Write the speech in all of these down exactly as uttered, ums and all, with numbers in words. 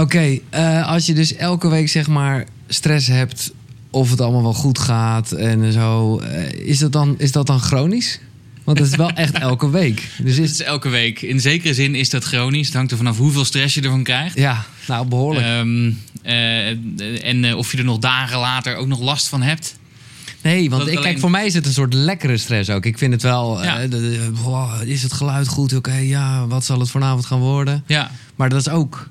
Oké, okay, uh, als je dus elke week zeg maar stress hebt of het allemaal wel goed gaat en zo, uh, is, dat dan, is dat dan chronisch? Want het is wel echt elke week. Dus het is elke week. In zekere zin is dat chronisch. Het hangt er vanaf hoeveel stress je ervan krijgt. Ja, nou behoorlijk. Um, uh, en uh, of je er nog dagen later ook nog last van hebt. Nee, want ik, alleen... kijk, voor mij is het een soort lekkere stress ook. Ik vind het wel... Ja. Uh, de, de, wow, is het geluid goed? Oké, okay, ja, wat zal het vanavond gaan worden? Ja. Maar dat is ook...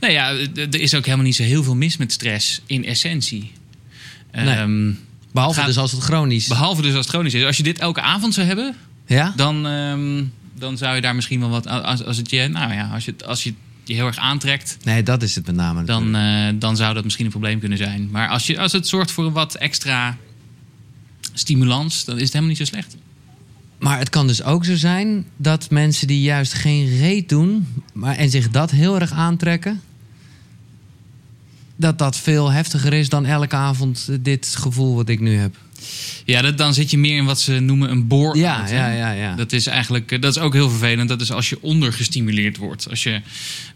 Nou ja, er is ook helemaal niet zo heel veel mis met stress in essentie. Nee. Um, behalve gaat, dus als het chronisch is. Behalve dus als het chronisch is. Als je dit elke avond zou hebben, ja? dan, um, dan zou je daar misschien wel wat... Als, als het je, nou ja, als je, als je je heel erg aantrekt... Nee, dat is het met name. Dan, uh, dan zou dat misschien een probleem kunnen zijn. Maar als, je, als het zorgt voor wat extra stimulans, dan is het helemaal niet zo slecht. Maar het kan dus ook zo zijn dat mensen die juist geen reet doen... Maar, en zich dat heel erg aantrekken... dat dat veel heftiger is dan elke avond dit gevoel wat ik nu heb. Ja, dat, dan zit je meer in wat ze noemen een bore-out. Ja, ja, ja, ja. Dat is eigenlijk, dat is ook heel vervelend. Dat is als je ondergestimuleerd wordt. Als je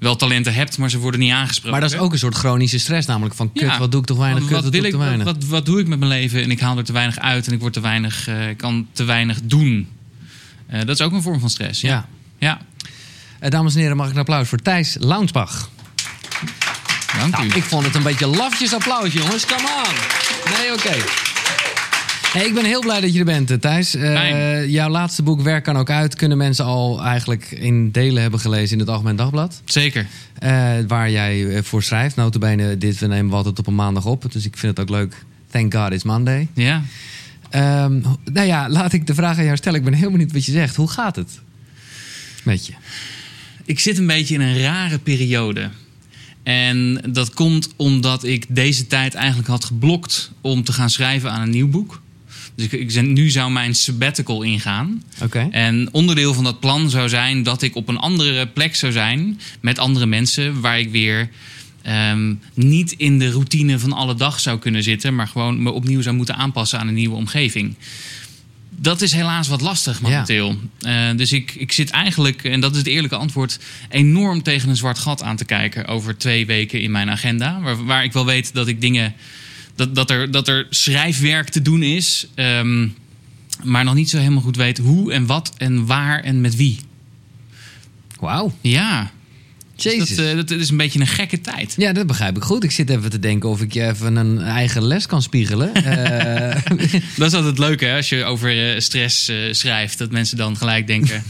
wel talenten hebt, maar ze worden niet aangesproken. Maar dat is ook een soort chronische stress. Namelijk van, kut, ja, wat doe ik toch weinig, wat, kut, wat doe ik te weinig. Wat, wat, wat doe ik met mijn leven? En ik haal er te weinig uit en ik word te weinig, uh, kan te weinig doen. Uh, dat is ook een vorm van stress. Ja. Ja. Ja. Uh, dames en heren, mag ik een applaus voor Thijs Launspach. Dank nou, u. Ik vond het een beetje lafjes applaus, jongens. Come on. Nee, oké. Okay. Hey, ik ben heel blij dat je er bent, Thijs. Uh, jouw laatste boek, Werk kan ook uit... kunnen mensen al eigenlijk in delen hebben gelezen... in het Algemeen Dagblad. Zeker. Uh, waar jij voor schrijft. Nota bene, dit we nemen we altijd op een maandag op. Dus ik vind het ook leuk. Thank God it's Monday. Ja. Um, nou ja, laat ik de vraag aan jou stellen. Ik ben heel benieuwd wat je zegt. Hoe gaat het met je? Ik zit een beetje in een rare periode... En dat komt omdat ik deze tijd eigenlijk had geblokt om te gaan schrijven aan een nieuw boek. Dus ik, ik, nu zou mijn sabbatical ingaan. Okay. En onderdeel van dat plan zou zijn dat ik op een andere plek zou zijn met andere mensen. Waar ik weer um, niet in de routine van alle dag zou kunnen zitten. Maar gewoon me opnieuw zou moeten aanpassen aan een nieuwe omgeving. Dat is helaas wat lastig momenteel. Ja. Uh, dus ik, ik zit eigenlijk, en dat is het eerlijke antwoord... enorm tegen een zwart gat aan te kijken... over twee weken in mijn agenda. Waar, waar ik wel weet dat ik dingen... dat, dat, er, dat er schrijfwerk te doen is... Um, maar nog niet zo helemaal goed weet hoe en wat en waar en met wie. Wauw. Ja. Jezus. Dus dat, uh, dat is een beetje een gekke tijd. Ja, dat begrijp ik goed. Ik zit even te denken of ik je even een eigen les kan spiegelen. uh... Dat is altijd leuk, hè? Als je over uh, stress uh, schrijft. Dat mensen dan gelijk denken...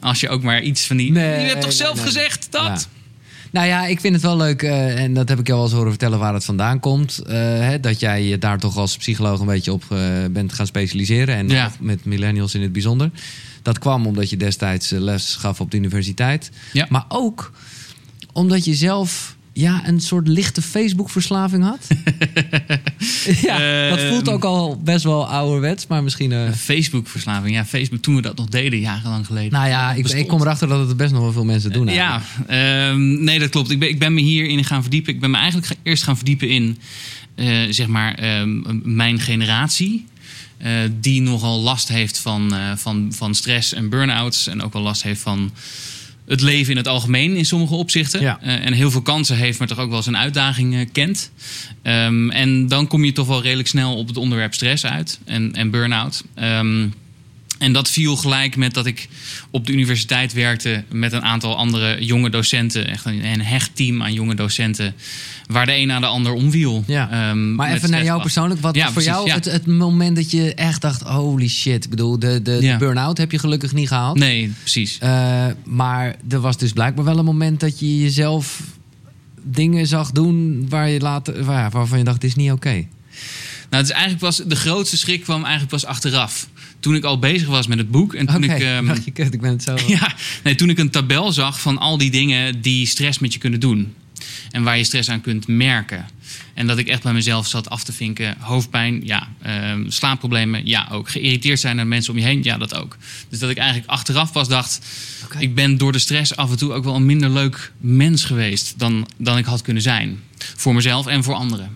als je ook maar iets van die... Nee, je hebt toch zelf nee, gezegd nee. dat... Ja. Nou ja, ik vind het wel leuk. Uh, en dat heb ik jou al eens horen vertellen waar het vandaan komt. Uh, hè, dat jij je daar toch als psycholoog een beetje op uh, bent gaan specialiseren. En ja. met millennials in het bijzonder. Dat kwam omdat je destijds uh, les gaf op de universiteit. Ja. Maar ook... Omdat je zelf ja, een soort lichte Facebook-verslaving had? Ja, dat voelt ook al best wel ouderwets, maar misschien... Uh... Facebook-verslaving, ja, Facebook, toen we dat nog deden, jarenlang geleden. Nou ja, ik, ik kom erachter dat het best nog wel veel mensen doen. Uh, ja, uh, nee, dat klopt. Ik ben, ik ben me hierin gaan verdiepen. Ik ben me eigenlijk ga, eerst gaan verdiepen in, uh, zeg maar, uh, mijn generatie... Uh, die nogal last heeft van, uh, van, van stress en burn-outs en ook wel last heeft van... het leven in het algemeen in sommige opzichten. Ja. Uh, en heel veel kansen heeft, maar toch ook wel zijn uitdagingen uh, kent. Um, en dan kom je toch wel redelijk snel op het onderwerp stress uit. En, en burn-out. Um, en dat viel gelijk met dat ik op de universiteit werkte... met een aantal andere jonge docenten. Echt een, een hecht team aan jonge docenten. Waar de een aan de ander omwiel. Ja. Um, maar even naar jou persoonlijk. Wat ja, voor precies, jou ja. het, het moment dat je echt dacht... holy shit, ik bedoel, de, de, ja. de burn-out heb je gelukkig niet gehaald. Nee, precies. Uh, maar er was dus blijkbaar wel een moment dat je jezelf dingen zag doen... waar je later, waar, waarvan je dacht, dit is niet oké. Okay. Nou, het is eigenlijk pas, de grootste schrik kwam eigenlijk pas achteraf... Toen ik al bezig was met het boek. En toen okay, ik, um, je kut, ik ben het zo. Ja, nee, toen ik een tabel zag van al die dingen die stress met je kunnen doen. En waar je stress aan kunt merken. En dat ik echt bij mezelf zat af te vinken. Hoofdpijn, ja. Um, slaapproblemen, ja ook. Geïrriteerd zijn naar mensen om je heen, ja dat ook. Dus dat ik eigenlijk achteraf pas dacht... Okay. Ik ben door de stress af en toe ook wel een minder leuk mens geweest... dan, dan ik had kunnen zijn. Voor mezelf en voor anderen.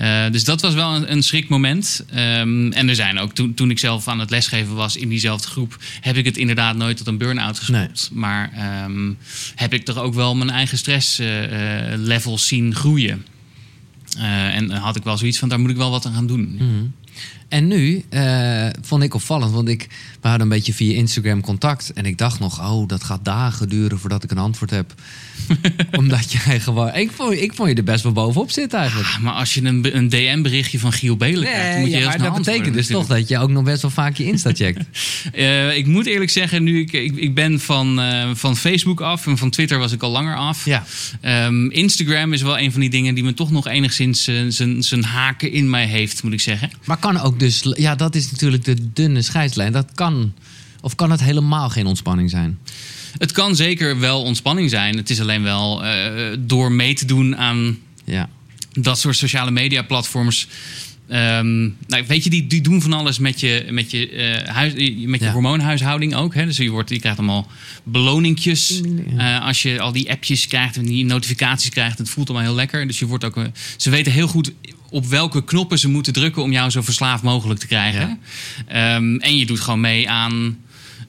Uh, dus dat was wel een, een schrikmoment. Um, en er zijn ook, toen, toen ik zelf aan het lesgeven was in diezelfde groep, heb ik het inderdaad nooit tot een burn-out geschopt. Nee. Maar um, heb ik toch ook wel mijn eigen stresslevels uh, zien groeien. Uh, en had ik wel zoiets van, daar moet ik wel wat aan gaan doen. Mm-hmm. En nu uh, vond ik opvallend, want ik, we hadden een beetje via Instagram contact. En ik dacht nog, oh, dat gaat dagen duren voordat ik een antwoord heb. Omdat jij gewoon... Ik vond, ik vond je er best wel bovenop zitten eigenlijk. Ah, maar als je een, een D M-berichtje van Giel Beelen nee, krijgt, moet je ja, maar dat betekent dus natuurlijk toch dat je ook nog best wel vaak je Insta checkt. uh, ik moet eerlijk zeggen, nu ik, ik, ik ben van, uh, van Facebook af en van Twitter was ik al langer af. Ja. Um, Instagram is wel een van die dingen die me toch nog enigszins zijn haken in mij heeft, moet ik zeggen. Maar kan ook dus... Ja, dat is natuurlijk de dunne scheidslijn. Dat kan... Of kan het helemaal geen ontspanning zijn? Het kan zeker wel ontspanning zijn. Het is alleen wel uh, door mee te doen aan ja. dat soort sociale media platforms. Um, nou, weet je, die, die doen van alles met je, met je, uh, huis, met je ja. hormoonhuishouding ook. Hè? Dus je, wordt, je krijgt allemaal beloningjes. Ja. Uh, als je al die appjes krijgt en die notificaties krijgt. Het voelt allemaal heel lekker. Dus je wordt ook, uh, ze weten heel goed op welke knoppen ze moeten drukken om jou zo verslaafd mogelijk te krijgen. Ja. Um, en je doet gewoon mee aan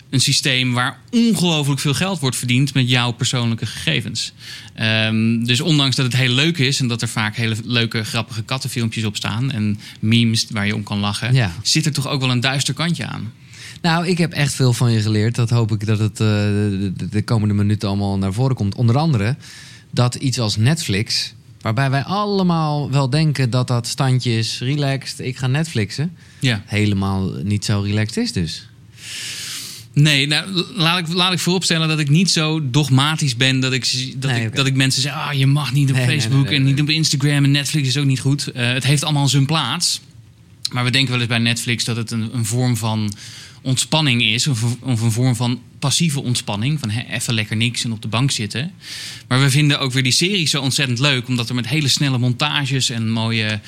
een systeem waar ongelooflijk veel geld wordt verdiend met jouw persoonlijke gegevens. Um, dus ondanks dat het heel leuk is en dat er vaak hele leuke, grappige kattenfilmpjes op staan en memes waar je om kan lachen, ja. zit er toch ook wel een duister kantje aan. Nou, ik heb echt veel van je geleerd. Dat hoop ik dat het uh, de, de komende minuten allemaal naar voren komt. Onder andere dat iets als Netflix, waarbij wij allemaal wel denken dat dat standje is, relaxed, ik ga Netflixen, ja. helemaal niet zo relaxed is dus. Nee, nou, laat ik, laat ik vooropstellen dat ik niet zo dogmatisch ben dat ik, dat nee, ik, okay. dat ik mensen zeg, ah, je mag niet op nee, Facebook nee, nee, nee, en niet nee. op Instagram en Netflix is ook niet goed. Uh, het heeft allemaal zijn plaats. Maar we denken wel eens bij Netflix dat het een, een vorm van ontspanning is. Of, of een vorm van passieve ontspanning. Van he, even lekker niks en op de bank zitten. Maar we vinden ook weer die series zo ontzettend leuk. Omdat er met hele snelle montages en mooie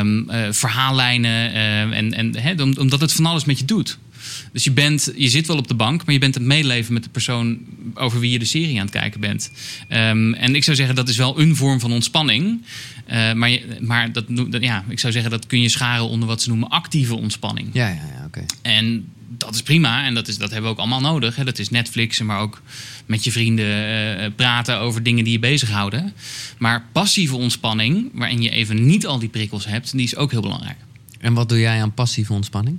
um, uh, verhaallijnen. Uh, en, en, he, omdat het van alles met je doet. Dus je, bent, je zit wel op de bank, maar je bent het meeleven met de persoon over wie je de serie aan het kijken bent. Um, en ik zou zeggen, dat is wel een vorm van ontspanning. Uh, maar je, maar dat, dat, ja, ik zou zeggen, dat kun je scharen onder wat ze noemen actieve ontspanning. Ja, ja, ja, oké. En dat is prima en dat, is, dat hebben we ook allemaal nodig. Hè. Dat is Netflixen, maar ook met je vrienden uh, praten over dingen die je bezighouden. Maar passieve ontspanning, waarin je even niet al die prikkels hebt, die is ook heel belangrijk. En wat doe jij aan passieve ontspanning?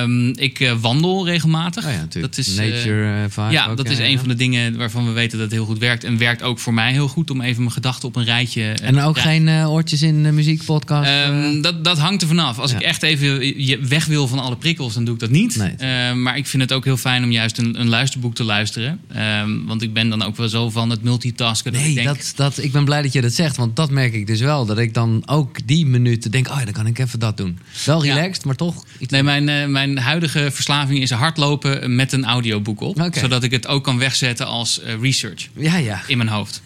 Um, ik uh, wandel regelmatig. Oh ja, dat is, Nature uh, vibe. Ja, dat is ja, een ja. van de dingen waarvan we weten dat het heel goed werkt. En werkt ook voor mij heel goed om even mijn gedachten op een rijtje... Uh, en ook rij... geen uh, oortjes in de muziekpodcast? Um, dat, dat hangt er vanaf. Als ja. ik echt even weg wil van alle prikkels, dan doe ik dat niet. Nee. Uh, maar ik vind het ook heel fijn om juist een, een luisterboek te luisteren. Uh, want ik ben dan ook wel zo van het multitasken. Nee, dat ik, denk... dat, dat, ik ben blij dat je dat zegt. Want dat merk ik dus wel. Dat ik dan ook die minuten denk, oh ja, dan kan ik even dat doen. Wel relaxed, ja. maar toch... Iets nee, mijn... Mijn huidige verslaving is hardlopen met een audioboek op. Okay. Zodat ik het ook kan wegzetten als research ja, ja. in mijn hoofd.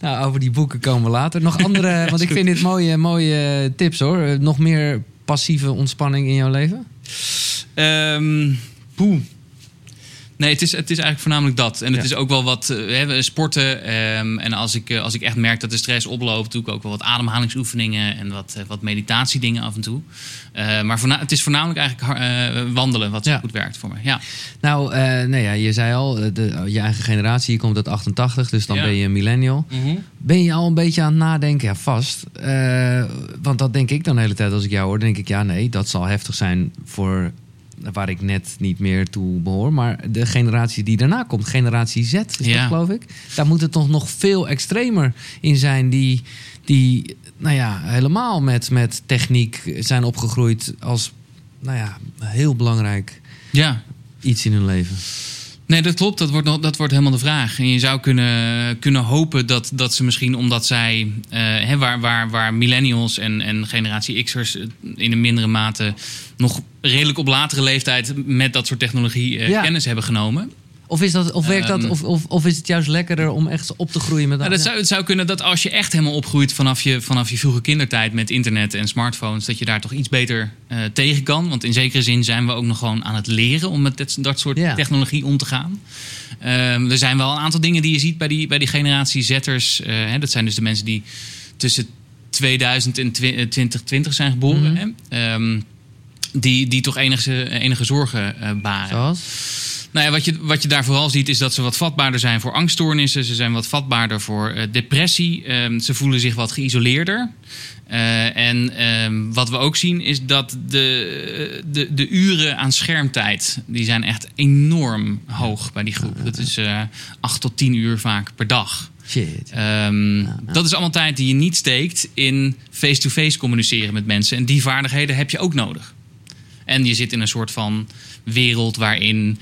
Nou, over die boeken komen we later. Nog andere, want ik vind dit mooie, mooie tips hoor. Nog meer passieve ontspanning in jouw leven? Um, poeh. Nee, het is, het is eigenlijk voornamelijk dat. En het ja. is ook wel wat hè, sporten. Um, en als ik, als ik echt merk dat de stress oploopt, doe ik ook wel wat ademhalingsoefeningen en wat, wat meditatiedingen af en toe. Uh, maar voorna- het is voornamelijk eigenlijk uh, wandelen wat ja. goed werkt voor me. Ja. Nou, uh, nee, ja, je zei al, de, je eigen generatie, je komt uit achtentachtig, dus dan ja. ben je een millennial. Mm-hmm. Ben je al een beetje aan het nadenken? Ja, vast. Uh, want dat denk ik dan de hele tijd als ik jou hoor. Dan denk ik, ja, nee, dat zal heftig zijn voor... waar ik net niet meer toe behoor. Maar de generatie die daarna komt, generatie Z, is ja. dat geloof ik. Daar moet het toch nog veel extremer in zijn. Die, die nou ja, helemaal met, met techniek zijn opgegroeid als nou ja, heel belangrijk ja. iets in hun leven. Nee, dat klopt. Dat wordt, nog, dat wordt helemaal de vraag. En je zou kunnen, kunnen hopen dat, dat ze misschien omdat zij... Uh, hè, waar, waar, waar millennials en, en generatie X'ers in een mindere mate... nog redelijk op latere leeftijd met dat soort technologie uh, ja. kennis hebben genomen... Of is, dat, of, werkt dat, of, of, of is het juist lekkerder om echt op te groeien met dat? Ja, dat zou, het zou kunnen dat als je echt helemaal opgroeit vanaf je, vanaf je vroege kindertijd met internet en smartphones, dat je daar toch iets beter uh, tegen kan. Want in zekere zin zijn we ook nog gewoon aan het leren om met dat, dat soort ja. technologie om te gaan. Um, er zijn wel een aantal dingen die je ziet bij die, bij die generatie Z'ers. Uh, hè, dat zijn dus de mensen die tussen tweeduizend en twintig zijn geboren. Mm-hmm. Hè? Um, die, die toch enige, enige zorgen uh, baren. Zoals? Nou ja, wat je, wat je daar vooral ziet is dat ze wat vatbaarder zijn voor angststoornissen. Ze zijn wat vatbaarder voor uh, depressie. Um, ze voelen zich wat geïsoleerder. Uh, en um, wat we ook zien is dat de, de, de uren aan schermtijd... die zijn echt enorm hoog bij die groep. Dat is uh, acht tot tien uur vaak per dag. Shit. Um, nou, nou. Dat is allemaal tijd die je niet steekt in face-to-face communiceren met mensen. En die vaardigheden heb je ook nodig. En je zit in een soort van wereld waarin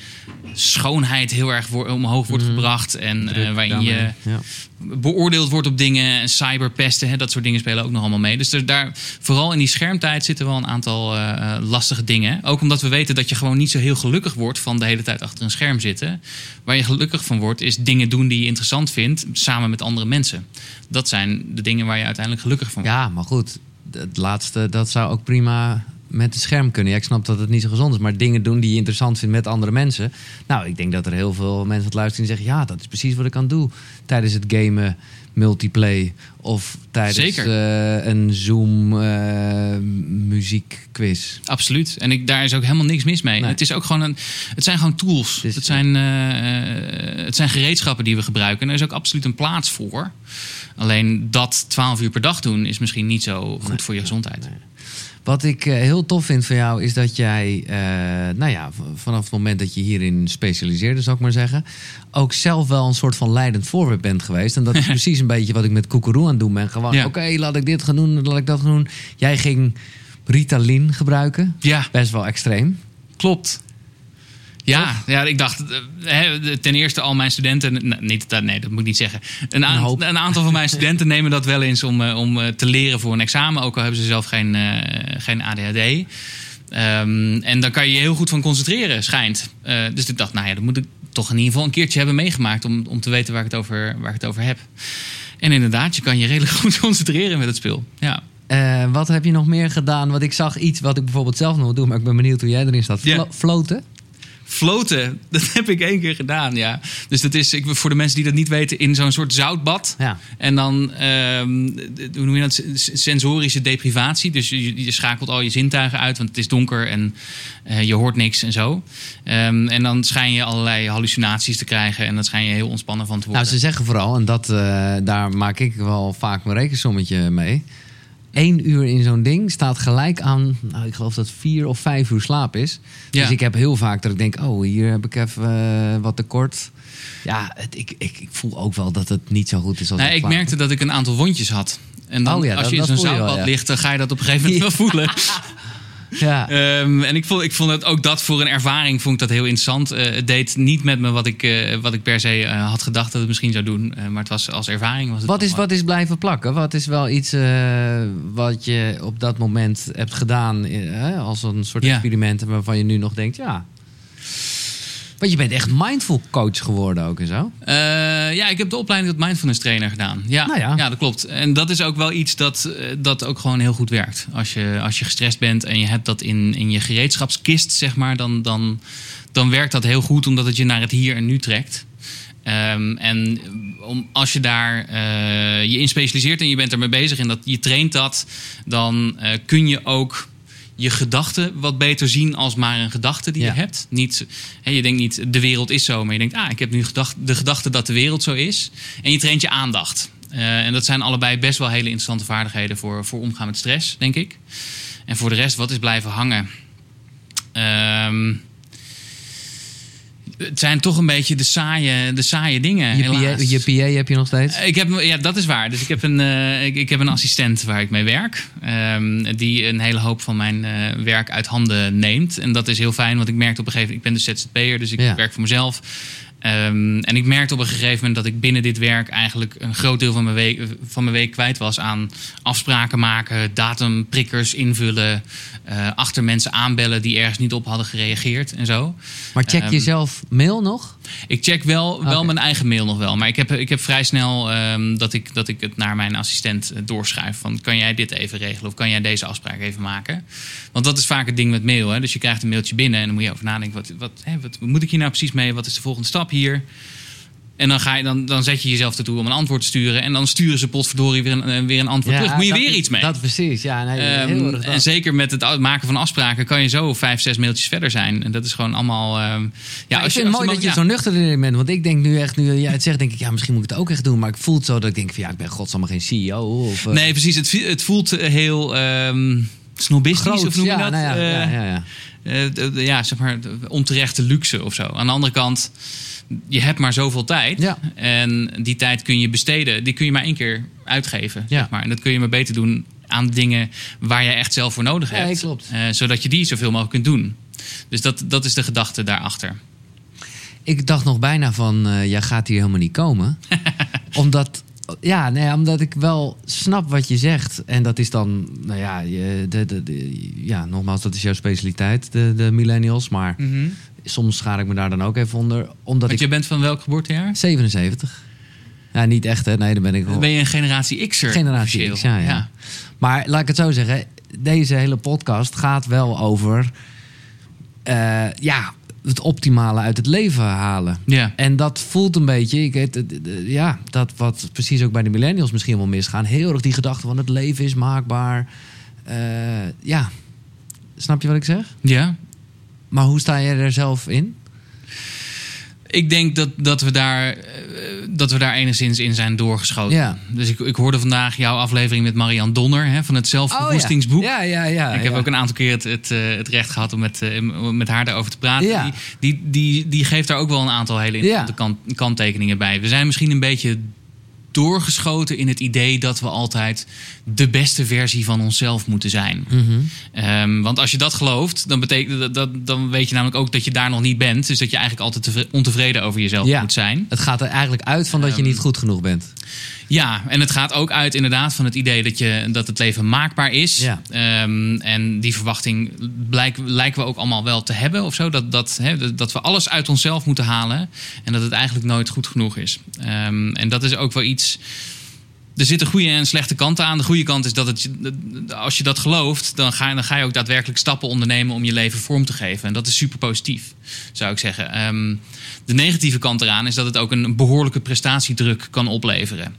schoonheid heel erg wo- omhoog wordt mm-hmm. gebracht. En Druk, uh, waarin je ja. beoordeeld wordt op dingen. Cyberpesten, hè, dat soort dingen spelen ook nog allemaal mee. Dus er, daar, vooral in die schermtijd zitten wel een aantal uh, lastige dingen. Ook omdat we weten dat je gewoon niet zo heel gelukkig wordt van de hele tijd achter een scherm zitten. Waar je gelukkig van wordt is dingen doen die je interessant vindt samen met andere mensen. Dat zijn de dingen waar je uiteindelijk gelukkig van wordt. Ja, maar goed. Het laatste, dat zou ook prima... met het scherm kunnen. Ja, ik snap dat het niet zo gezond is, maar dingen doen die je interessant vindt met andere mensen. Nou, ik denk dat er heel veel mensen het luisteren en zeggen... ja, dat is precies wat ik aan doe tijdens het gamen, multiplay... of tijdens uh, een Zoom uh, muziekquiz. Absoluut. En ik, daar is ook helemaal niks mis mee. Nee. Het is ook gewoon een, het zijn gewoon tools. Dus, het, zijn, uh, het zijn gereedschappen die we gebruiken. Er is ook absoluut een plaats voor. Alleen dat twaalf uur per dag doen is misschien niet zo goed nee, voor je gezondheid. Nee. Wat ik heel tof vind van jou is dat jij, uh, nou ja, vanaf het moment dat je hierin specialiseerde, zou ik maar zeggen, ook zelf wel een soort van leidend voorwerp bent geweest. En dat is precies een beetje wat ik met Kukuru aan het doen ben. Gewoon, ja. oké, okay, laat ik dit gaan doen, laat ik dat gaan doen. Jij ging Ritalin gebruiken. Ja. Best wel extreem. Klopt. Ja, ja, ik dacht, ten eerste al mijn studenten... Nou, niet, nee, dat moet ik niet zeggen. Een, aant, een, een aantal van mijn studenten nemen dat wel eens om, om te leren voor een examen. Ook al hebben ze zelf geen, uh, geen A D H D. Um, en dan kan je je heel goed van concentreren, schijnt. Uh, dus ik dacht, nou ja, dat moet ik toch in ieder geval een keertje hebben meegemaakt... om, om te weten waar ik, het over, waar ik het over heb. En inderdaad, je kan je redelijk goed concentreren met het spul. Ja. Uh, wat heb je nog meer gedaan? Want ik zag iets wat ik bijvoorbeeld zelf nog doe... maar ik ben benieuwd hoe jij erin staat. Flo- yeah. Floten? Floten, dat heb ik één keer gedaan, ja. Dus dat is, ik, voor de mensen die dat niet weten, in zo'n soort zoutbad. Ja. En dan, um, hoe noem je dat, sensorische deprivatie. Dus je, je schakelt al je zintuigen uit, want het is donker en uh, je hoort niks en zo. Um, en dan schijn je allerlei hallucinaties te krijgen en dan schijn je heel ontspannen van te worden. Nou, ze zeggen vooral, en dat, uh, daar maak ik wel vaak mijn rekensommetje mee... Eén uur in zo'n ding staat gelijk aan... nou, ik geloof dat vier of vijf uur slaap is. Dus ja. ik heb heel vaak dat ik denk... oh, hier heb ik even uh, wat tekort. Ja, het, ik, ik, ik voel ook wel dat het niet zo goed is. Als nee, ik slaap. merkte dat ik een aantal wondjes had. En dan, oh, ja, als je dat, in zo'n zoutbad ja. ligt... dan ga je dat op een gegeven moment wel voelen. Ja. Um, en ik vond, ik vond het ook dat voor een ervaring vond ik dat heel interessant. Uh, het deed niet met me wat ik, uh, wat ik per se uh, had gedacht dat het misschien zou doen. Uh, maar het was als ervaring. Was het wat, is, wat is blijven plakken? Wat is wel iets uh, wat je op dat moment hebt gedaan uh, als een soort ja. experiment waarvan je nu nog denkt, ja... Want je bent echt mindful coach geworden ook en zo. Uh, ja, ik heb de opleiding tot mindfulness trainer gedaan. Ja, nou ja. ja, dat klopt. En dat is ook wel iets dat, dat ook gewoon heel goed werkt. Als je, als je gestrest bent en je hebt dat in, in je gereedschapskist, zeg maar... Dan, dan, dan werkt dat heel goed, omdat het je naar het hier en nu trekt. Um, en om, als je daar uh, je in specialiseert en je bent ermee bezig... en dat, je traint dat, dan uh, kun je ook... je gedachten wat beter zien als maar een gedachte die ja. je hebt. Niet, hè, je denkt niet, de wereld is zo. Maar je denkt, ah, ik heb nu gedacht, de gedachte dat de wereld zo is. En je traint je aandacht. Uh, en dat zijn allebei best wel hele interessante vaardigheden... voor, voor omgaan met stress, denk ik. En voor de rest, wat is blijven hangen? Um, het zijn toch een beetje de saaie, de saaie dingen, helaas. Je P A heb je nog steeds? Ik heb, ja, dat is waar. Dus ik heb een, uh, ik, ik heb een assistent waar ik mee werk. Um, die een hele hoop van mijn uh, werk uit handen neemt. En dat is heel fijn, want ik merkte op een gegeven moment... ik ben dus Z Z P'er, dus ik ja. werk voor mezelf... Um, en ik merkte op een gegeven moment dat ik binnen dit werk... eigenlijk een groot deel van mijn week, van mijn week kwijt was aan afspraken maken... datumprikkers invullen, uh, achter mensen aanbellen... die ergens niet op hadden gereageerd en zo. Maar check um, je zelf mail nog? Ik check wel, wel okay. mijn eigen mail nog wel. Maar ik heb, ik heb vrij snel um, dat, ik, dat ik het naar mijn assistent doorschuif. Van, kan jij dit even regelen of kan jij deze afspraak even maken? Want dat is vaak het ding met mail. Hè? Dus je krijgt een mailtje binnen en dan moet je over nadenken... wat, wat, hè, wat moet ik hier nou precies mee? Wat is de volgende stap? Hier. En dan, ga je, dan, dan zet je jezelf ertoe om een antwoord te sturen. En dan sturen ze potverdorie weer een, weer een antwoord ja, terug. Moet je dat, weer iets mee. Dat precies, ja. Nee, um, heel erg en zeker met het maken van afspraken kan je zo vijf, zes mailtjes verder zijn. En dat is gewoon allemaal... Um, ja, als ik vind je, het mooi dat je ja. zo nuchter in bent. Want ik denk nu echt, nu jij het zegt, denk ik... ja, misschien moet ik het ook echt doen. Maar ik voel het zo dat ik denk van... ja, ik ben godsamme geen C E O. Of, uh, nee, precies. Het, het voelt heel um, snobistisch, of noem je ja, dat? Nou ja, uh, ja, ja, ja. Uh, ja, zeg maar, onterechte luxe of zo. Aan de andere kant... je hebt maar zoveel tijd. Ja. En die tijd kun je besteden. Die kun je maar één keer uitgeven. Ja. Zeg maar. En dat kun je maar beter doen aan dingen waar je echt zelf voor nodig ja, hebt. Klopt. Uh, zodat je die zoveel mogelijk kunt doen. Dus dat, dat is de gedachte daarachter. Ik dacht nog bijna van... Uh, jij gaat hier helemaal niet komen. Omdat... Ja, nee, omdat ik wel snap wat je zegt. En dat is dan, nou ja, de, de, de, ja nogmaals, dat is jouw specialiteit, de, de millennials. Maar mm-hmm. soms schaar ik me daar dan ook even onder. Omdat Want ik... je bent van welk geboortejaar? zevenenzeventig. Ja, niet echt, hè? Nee, dan ben ik wel... Ben je een generatie X'er? Generatie officieel. X, ja, ja, ja. Maar laat ik het zo zeggen, deze hele podcast gaat wel over... Uh, ja... het optimale uit het leven halen. Ja. En dat voelt een beetje... Ik weet, ja, dat wat precies ook bij de millennials misschien wel misgaan. Heel erg die gedachte van het leven is maakbaar. Uh, ja. Snap je wat ik zeg? Ja. Maar hoe sta je er zelf in? Ik denk dat, dat, we daar, dat we daar enigszins in zijn doorgeschoten. Ja. Dus ik, ik hoorde vandaag jouw aflevering met Marianne Donner... Hè, van het zelfverwoestingsboek. Oh, ja. Ja, ja, ja, ik heb ja. ook een aantal keer het, het, het recht gehad om met, met haar daarover te praten. Ja. Die, die, die, die geeft daar ook wel een aantal hele interessante ja. kant, kanttekeningen bij. We zijn misschien een beetje doorgeschoten in het idee... dat we altijd de beste versie van onszelf moeten zijn. Mm-hmm. Um, want als je dat gelooft, dan, betekent dat, dat, dan weet je namelijk ook dat je daar nog niet bent. Dus dat je eigenlijk altijd tevreden, ontevreden over jezelf ja. moet zijn. Het gaat er eigenlijk uit van dat um, je niet goed genoeg bent. Ja, en het gaat ook uit inderdaad van het idee dat, je, dat het leven maakbaar is. Ja. Um, en die verwachting blijk, lijken we ook allemaal wel te hebben of zo. Dat, dat, he, dat we alles uit onszelf moeten halen. En dat het eigenlijk nooit goed genoeg is. Um, en dat is ook wel iets... Er zitten goede en slechte kanten aan. De goede kant is dat het, als je dat gelooft... Dan ga, dan ga je ook daadwerkelijk stappen ondernemen... om je leven vorm te geven. En dat is super positief, zou ik zeggen. Um, de negatieve kant eraan is dat het ook een behoorlijke prestatiedruk kan opleveren.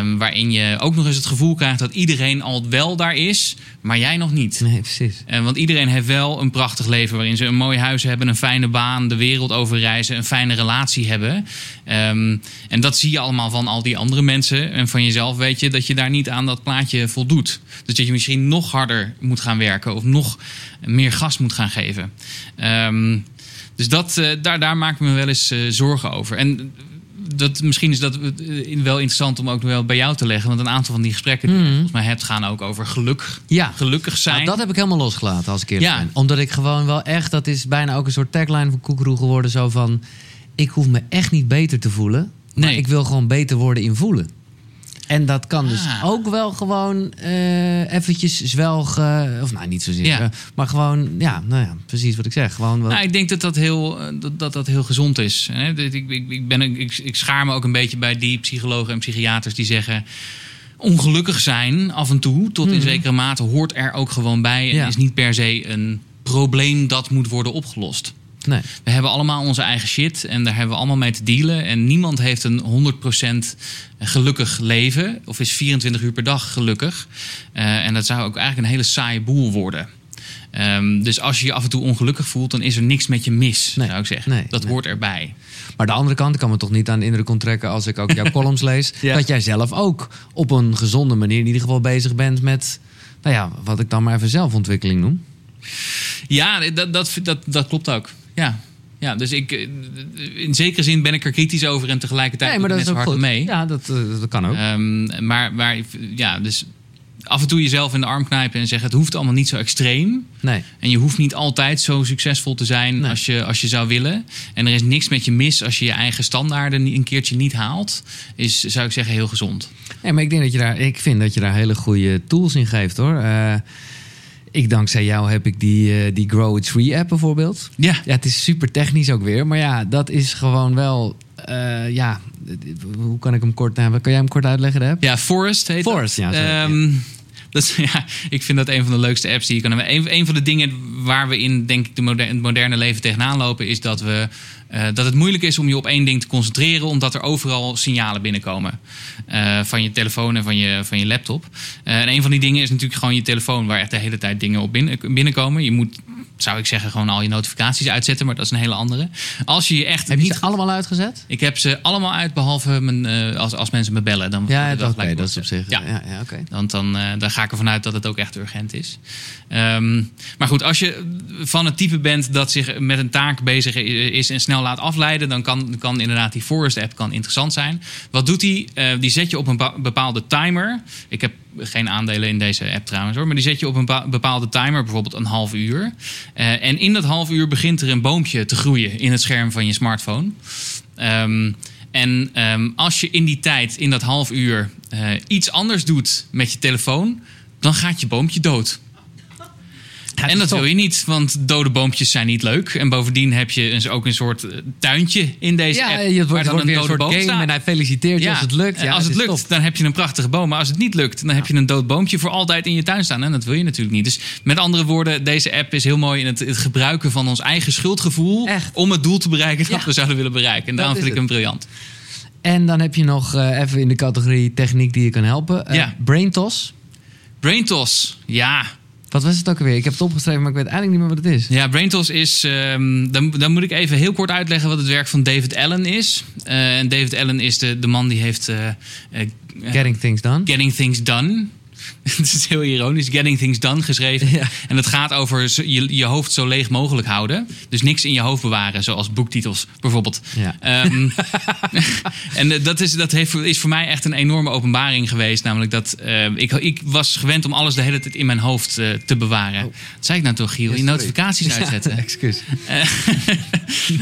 Um, waarin je ook nog eens het gevoel krijgt... dat iedereen al wel daar is, maar jij nog niet. Nee, precies. Um, want iedereen heeft wel een prachtig leven... waarin ze een mooi huis hebben, een fijne baan... de wereld overreizen, een fijne relatie hebben. Um, en dat zie je allemaal van al die andere mensen... en van je zelf weet je dat je daar niet aan dat plaatje voldoet. Dus dat je misschien nog harder moet gaan werken... of nog meer gas moet gaan geven. Um, dus dat, uh, daar, daar maak ik me wel eens uh, zorgen over. En dat, misschien is dat wel interessant om ook wel bij jou te leggen. Want een aantal van die gesprekken die je mm. volgens mij hebt... gaan ook over geluk, ja. gelukkig zijn. Nou, dat heb ik helemaal losgelaten als ik eerlijk ja. ben. Omdat ik gewoon wel echt... dat is bijna ook een soort tagline van Kukuru geworden... zo van, ik hoef me echt niet beter te voelen... maar nee. ik wil gewoon beter worden in voelen. En dat kan dus ah. ook wel gewoon uh, eventjes zwelgen. Of nou, niet zozeer. Ja. Maar gewoon, ja, nou ja, precies wat ik zeg. Gewoon wat... nou, ik denk dat dat heel, dat, dat, dat heel gezond is. Hè? Ik, ik, ik, ben, ik, ik schaar me ook een beetje bij die psychologen en psychiaters die zeggen... ongelukkig zijn af en toe, tot in mm-hmm. zekere mate, hoort er ook gewoon bij. En ja. is niet per se een probleem dat moet worden opgelost. Nee. We hebben allemaal onze eigen shit en daar hebben we allemaal mee te dealen. En niemand heeft een honderd procent gelukkig leven of is vierentwintig uur per dag gelukkig. Uh, en dat zou ook eigenlijk een hele saaie boel worden. Um, dus als je je af en toe ongelukkig voelt, dan is er niks met je mis, nee, zou ik zeggen. Nee, dat nee. hoort erbij. Maar de andere kant, ik kan me toch niet aan de indruk onttrekken... als ik ook jouw columns lees, ja. dat jij zelf ook op een gezonde manier... in ieder geval bezig bent met, nou ja, wat ik dan maar even zelfontwikkeling noem. Ja, dat, dat, dat, dat klopt ook. Ja, ja, dus ik, in zekere zin ben ik er kritisch over en tegelijkertijd nee, maar dat net zo hard goed. mee. Ja, dat, dat kan ook. Um, maar, maar ja, dus af en toe jezelf in de arm knijpen en zeggen... het hoeft allemaal niet zo extreem. Nee. En je hoeft niet altijd zo succesvol te zijn nee. als je, als je zou willen. En er is niks met je mis als je je eigen standaarden een keertje niet haalt. Is, zou ik zeggen, heel gezond. Nee, maar ik, denk dat je daar, ik vind dat je daar hele goede tools in geeft, hoor. Uh, Ik dankzij jou heb ik die, uh, die Grow a Tree app bijvoorbeeld. Ja. ja. Het is super technisch ook weer. Maar ja, dat is gewoon wel... Uh, ja, hoe kan ik hem kort namen? Kan jij hem kort uitleggen, de app? Ja, Forest heet Forest, dat. ja. Um, ja. Dat is, ja. Ik vind dat een van de leukste apps die je kan hebben. Een, een van de dingen waar we in, denk ik, de moderne, het moderne leven tegenaan lopen... is dat we Uh, dat het moeilijk is om je op één ding te concentreren, omdat er overal signalen binnenkomen. Uh, van je telefoon en van je, van je laptop. Uh, en een van die dingen is natuurlijk gewoon je telefoon, waar echt de hele tijd dingen op binnen, binnenkomen. Je moet, zou ik zeggen, gewoon al je notificaties uitzetten, maar dat is een hele andere. Als je je echt heb je niet... ze allemaal uitgezet? Ik heb ze allemaal uit, behalve mijn, uh, als, als mensen me bellen. Dan ja, dat, okay, dat is op zich. Ja. Ja, ja, okay. Want dan, uh, dan ga ik ervan uit dat het ook echt urgent is. Um, maar goed, als je van het type bent dat zich met een taak bezig is en snel laat afleiden, dan kan, kan inderdaad die Forest app kan interessant zijn. Wat doet die? Uh, die zet je op een bepaalde timer. Ik heb geen aandelen in deze app trouwens hoor. Maar die zet je op een bepaalde timer, bijvoorbeeld een half uur. Uh, en in dat half uur begint er een boompje te groeien in het scherm van je smartphone. Um, en um, als je in die tijd, in dat half uur, uh, iets anders doet met je telefoon, dan gaat je boompje dood. En dat wil je niet, want dode boompjes zijn niet leuk. En bovendien heb je ook een soort tuintje in deze ja, app. Ja, het wordt, wordt weer een soort game staat. En hij feliciteert je ja, als het lukt. Ja, als het, het lukt, top. Dan heb je een prachtige boom. Maar als het niet lukt, dan ja. heb je een dood boompje voor altijd in je tuin staan. En dat wil je natuurlijk niet. Dus met andere woorden, deze app is heel mooi in het, het gebruiken van ons eigen schuldgevoel. Echt? Om het doel te bereiken dat ja. we zouden willen bereiken. En daarom vind ik hem briljant. En dan heb je nog uh, even in de categorie techniek die je kan helpen. Uh, ja. Braintoss. Braintoss, ja. Wat was het ook alweer? Ik heb het opgeschreven, maar ik weet eigenlijk niet meer wat het is. Ja, Braintoss is... Um, dan, dan moet ik even heel kort uitleggen wat het werk van David Allen is. Uh, en David Allen is de, de man die heeft... Uh, uh, Getting Things Done. Getting Things Done. Het is heel ironisch. Getting Things Done geschreven. Ja. En het gaat over je, je hoofd zo leeg mogelijk houden. Dus niks in je hoofd bewaren. Zoals boektitels bijvoorbeeld. Ja. Um, en dat, is, dat heeft, is voor mij echt een enorme openbaring geweest. Namelijk dat uh, ik, ik was gewend om alles de hele tijd in mijn hoofd uh, te bewaren. Oh. Wat zei ik nou toch, Giel? Ja, je notificaties ja, uitzetten. Excuus.